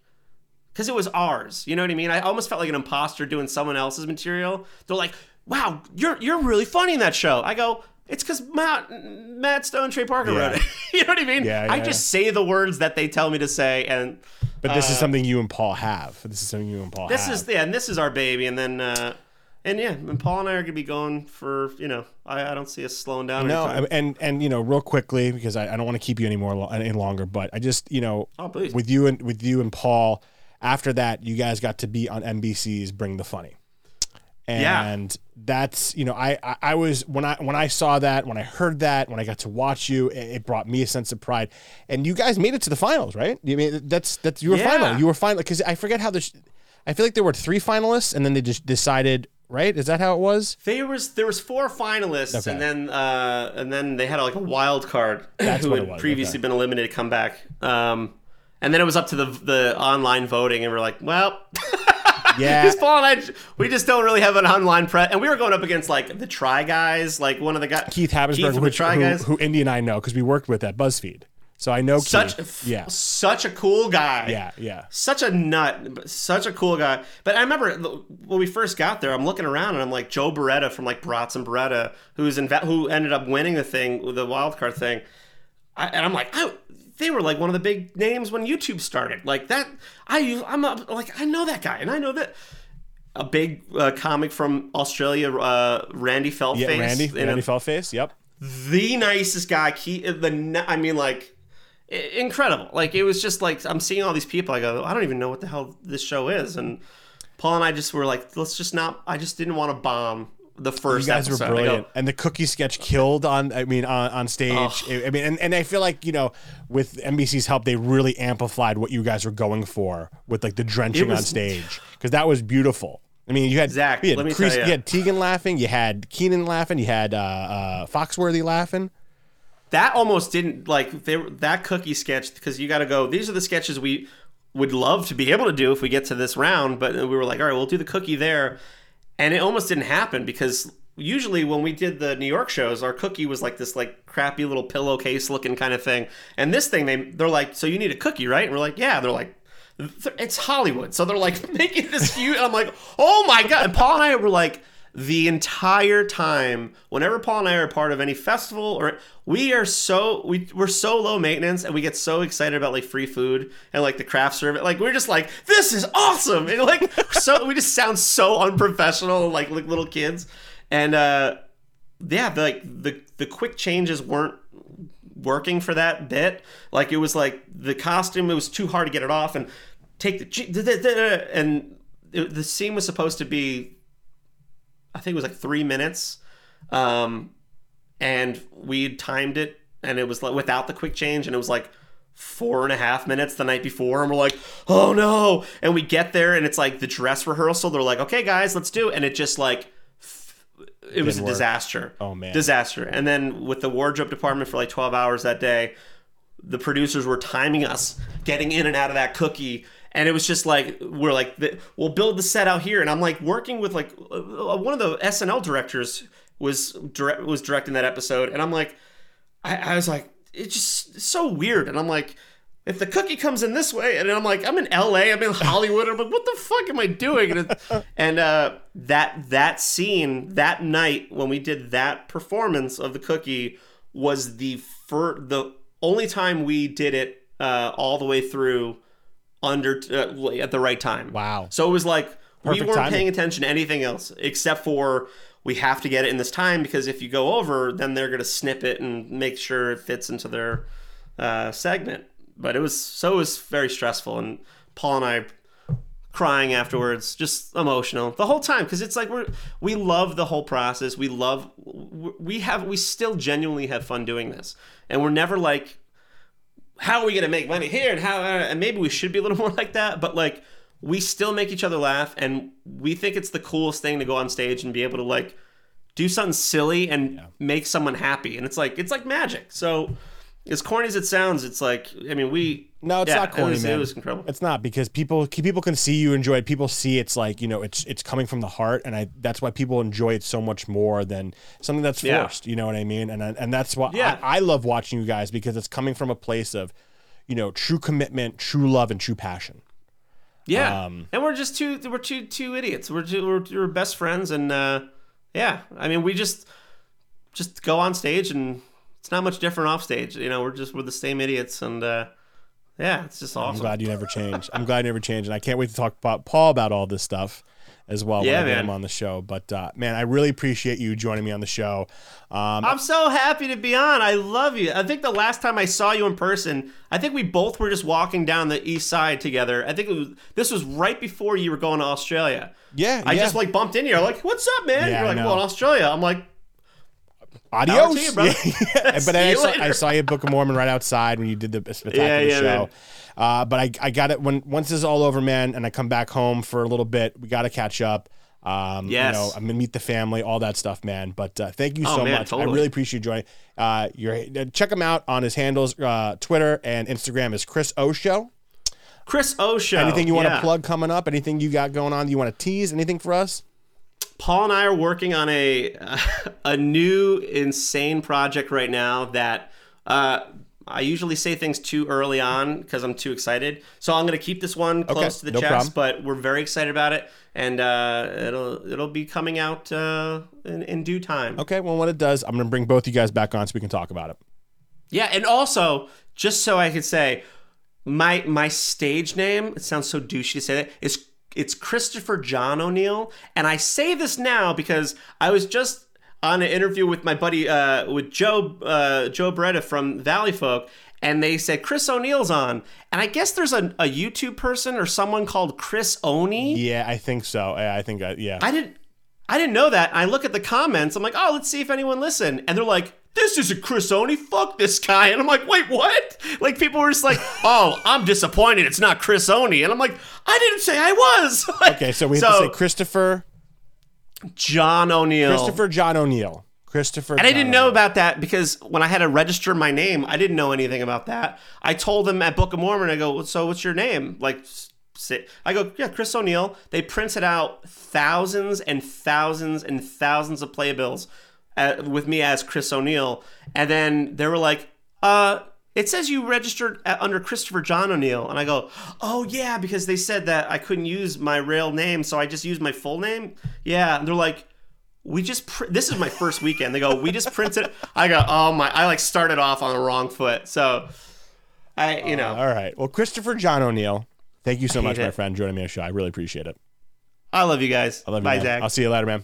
because it was ours. You know what I mean? I almost felt like an imposter doing someone else's material. They're like, wow, you're you're really funny in that show. I go. It's because Matt, Matt Stone, Trey Parker yeah. wrote it. You know what I mean? Yeah, yeah, I just yeah. say the words that they tell me to say, and but this uh, is something you and Paul have. This is something you and Paul. This have. is yeah, and this is our baby. And then uh, And yeah, and Paul and I are gonna be going for, you know, I, I don't see us slowing down. No, anytime. and and you know, real quickly, because I, I don't want to keep you any more lo- any longer, but I just, you know, oh, please. with you and with you and Paul, after that, you guys got to be on N B C's Bring the Funny, and yeah. that's, you know, I, I I was when I when I saw that, when I heard that, when I got to watch you, it, it brought me a sense of pride. And you guys made it to the finals, right? I mean, that's that's you were yeah. final, you were final, because I forget how the, I feel like there were three finalists, and then they just decided. Right? Is that how it was? There was there was four finalists, okay. and then uh, and then they had like a wild card That's who had previously okay. been eliminated come back. Um, and then it was up to the the online voting, and we we're like, well, yeah, because Paul and I, we just don't really have an online press, and we were going up against like the Try Guys, like one of the guys, Keith Habsburg, Keith which, Try who, Guys. who Indy and I know because we worked with at BuzzFeed. So I know Keith. Such, yeah. such a cool guy. Yeah, yeah. Such a nut. Such a cool guy. But I remember when we first got there, I'm looking around and I'm like, Joe Bereta from like Bratz and Beretta, who's inv- who ended up winning the thing, the wild card thing. I, and I'm like, I, they were like one of the big names when YouTube started. Like that, I, I'm a, like, I know that guy. And I know that a big uh, comic from Australia, uh, Randy Feltface. Yeah, Randy, Randy Feltface, yep. The nicest guy. He, the, I mean, like... incredible. Like, it was just like, I'm seeing all these people. I go, I don't even know what the hell this show is. And Paul and I just were like, let's just not, I just didn't want to bomb the first episode. You guys episode. were brilliant. Go, and the cookie sketch killed on, I mean, on, on stage. Oh. I mean, and, and I feel like, you know, with N B C's help, they really amplified what you guys were going for with like the drenching was, on stage. Because that was beautiful. I mean, you had, Zach, you, had let me Chris, tell you. you had Tegan laughing, you had Keenan laughing, you had uh, uh, Foxworthy laughing. That almost didn't, like, they, that cookie sketch, because you got to go, these are the sketches we would love to be able to do if we get to this round, but we were like, all right, we'll do the cookie there, and it almost didn't happen, because usually when we did the New York shows, our cookie was like this, like, crappy little pillowcase looking kind of thing, and this thing, they, they're like, so you need a cookie, right? And we're like, yeah, they're like, it's Hollywood, so they're like, making this huge, and I'm like, oh my God, and Paul and I were like, the entire time, whenever Paul and I are part of any festival, or we are so we we're so low maintenance, and we get so excited about like free food and like the craft service, like we're just like, this is awesome, and like so we just sound so unprofessional, like like little kids, and uh, yeah, the, like the the quick changes weren't working for that bit, like it was like the costume, it was too hard to get it off, and take the and it, the scene was supposed to be. I think it was like three minutes, um, and we timed it, and it was like without the quick change, and it was like four and a half minutes the night before, and we're like, oh no! And we get there, and it's like the dress rehearsal. They're like, okay, guys, let's do it, and it just like f- it Didn't was a work. disaster. Oh man, disaster! And then with the wardrobe department for like twelve hours that day, the producers were timing us getting in and out of that cookie. And it was just like, we're like, we'll build the set out here. And I'm like working with like, one of the S N L directors was direct, was directing that episode. And I'm like, I, I was like, it's just it's so weird. And I'm like, if the cookie comes in this way, and I'm like, I'm in L A, I'm in Hollywood. I'm like, what the fuck am I doing? And, it, and uh, that that scene, that night when we did that performance of the cookie was the, fir- the only time we did it uh, all the way through under uh, at the right time. Wow. So it was like Perfect we weren't timing. paying attention to anything else except for we have to get it in this time, because if you go over, then they're going to snip it and make sure it fits into their uh, segment. But it was so it was very stressful, and Paul and I crying afterwards, just emotional the whole time, because it's like we we love the whole process. We love we have we still genuinely have fun doing this, and we're never like, how are we going to make money here? And how? And maybe we should be a little more like that. But like, we still make each other laugh, and we think it's the coolest thing to go on stage and be able to like do something silly and yeah. make someone happy. And it's like it's like magic. So as corny as it sounds, it's like I mean we no, it's yeah, not corny. It was, man. It was incredible. It's not, because people people can see you enjoy it. People see it's like, you know, it's it's coming from the heart, and I that's why people enjoy it so much more than something that's forced. Yeah. You know what I mean? And and that's why yeah. I, I love watching you guys, because it's coming from a place of, you know, true commitment, true love, and true passion. Yeah, um, and we're just two we're two two idiots. We're two, we're, we're best friends, and uh, yeah, I mean we just just go on stage and. It's not much different off stage. You know, we're just, we're the same idiots. And uh, yeah, it's just awesome. I'm glad you never changed. I'm glad you never changed. And I can't wait to talk about Paul about all this stuff. as well yeah, when I'm on the show. But, uh, man, I really appreciate you joining me on the show. Um, I'm so happy to be on. I love you. I think the last time I saw you in person, I think we both were just walking down the east side together. I think it was, this was right before you were going to Australia. Yeah. I yeah. just, like, bumped into you. I'm like, what's up, man? Yeah, you're like, well, in Australia. I'm like, adios. To you, bro. yeah. But I saw, I saw you at Book of Mormon right outside when you did the spectacular yeah, yeah, show. Man. Uh, but I, I got it when once this is all over, man, and I come back home for a little bit, we got to catch up. Um, yes. You know, I'm going to meet the family, all that stuff, man. But uh, thank you oh, so man, much. Totally. I really appreciate you joining. Uh, your, check him out on his handles. Uh, Twitter and Instagram is Chris O'Show. Chris O'Show. Anything you want to yeah. plug coming up? Anything you got going on? Do you want to tease anything for us? Paul and I are working on a, uh, a new insane project right now that uh, I usually say things too early on because I'm too excited. So I'm going to keep this one close okay, to the no chest, problem. But we're very excited about it. And uh, it'll it'll be coming out uh, in, in due time. Okay, well, when it does, I'm going to bring both you guys back on so we can talk about it. Yeah, and also, just so I could say, my my stage name, it sounds so douchey to say that, is It's Christopher John O'Neill. And I say this now because I was just on an interview with my buddy, uh, with Joe uh, Joe Bereta from Valley Folk. And they said, Chris O'Neill's on. And I guess there's a, a YouTube person or someone called Chris O'Neill. Yeah, I think so. I think, I, yeah. I didn't I didn't know that. I look at the comments. I'm like, oh, let's see if anyone listened. And they're like, this isn't Chris O'Neill. Fuck this guy. And I'm like, wait, what? Like, people were just like, oh, I'm disappointed. It's not Chris O'Neill. And I'm like, I didn't say I was. Like, okay, so we have so, to say Christopher. John O'Neill. Christopher John O'Neill. Christopher And John I didn't know O'Neill. About that because when I had to register my name, I didn't know anything about that. I told them at Book of Mormon, I go, so what's your name? Like, I go, yeah, Chris O'Neill. They printed out thousands and thousands and thousands of playbills uh, with me as Chris O'Neill. And then they were like, uh, it says you registered at, under Christopher John O'Neill. And I go, oh, yeah, because they said that I couldn't use my real name, so I just used my full name. Yeah. And they're like, we just, pr- this is my first weekend. They go, we just printed. I go, oh, my, I like started off on the wrong foot. So I, you know. Uh, all right. Well, Christopher John O'Neill. Thank you so much, it. my friend, joining me on the show. I really appreciate it. I love you guys. I love you, Bye, man. Zach. I'll see you later, man.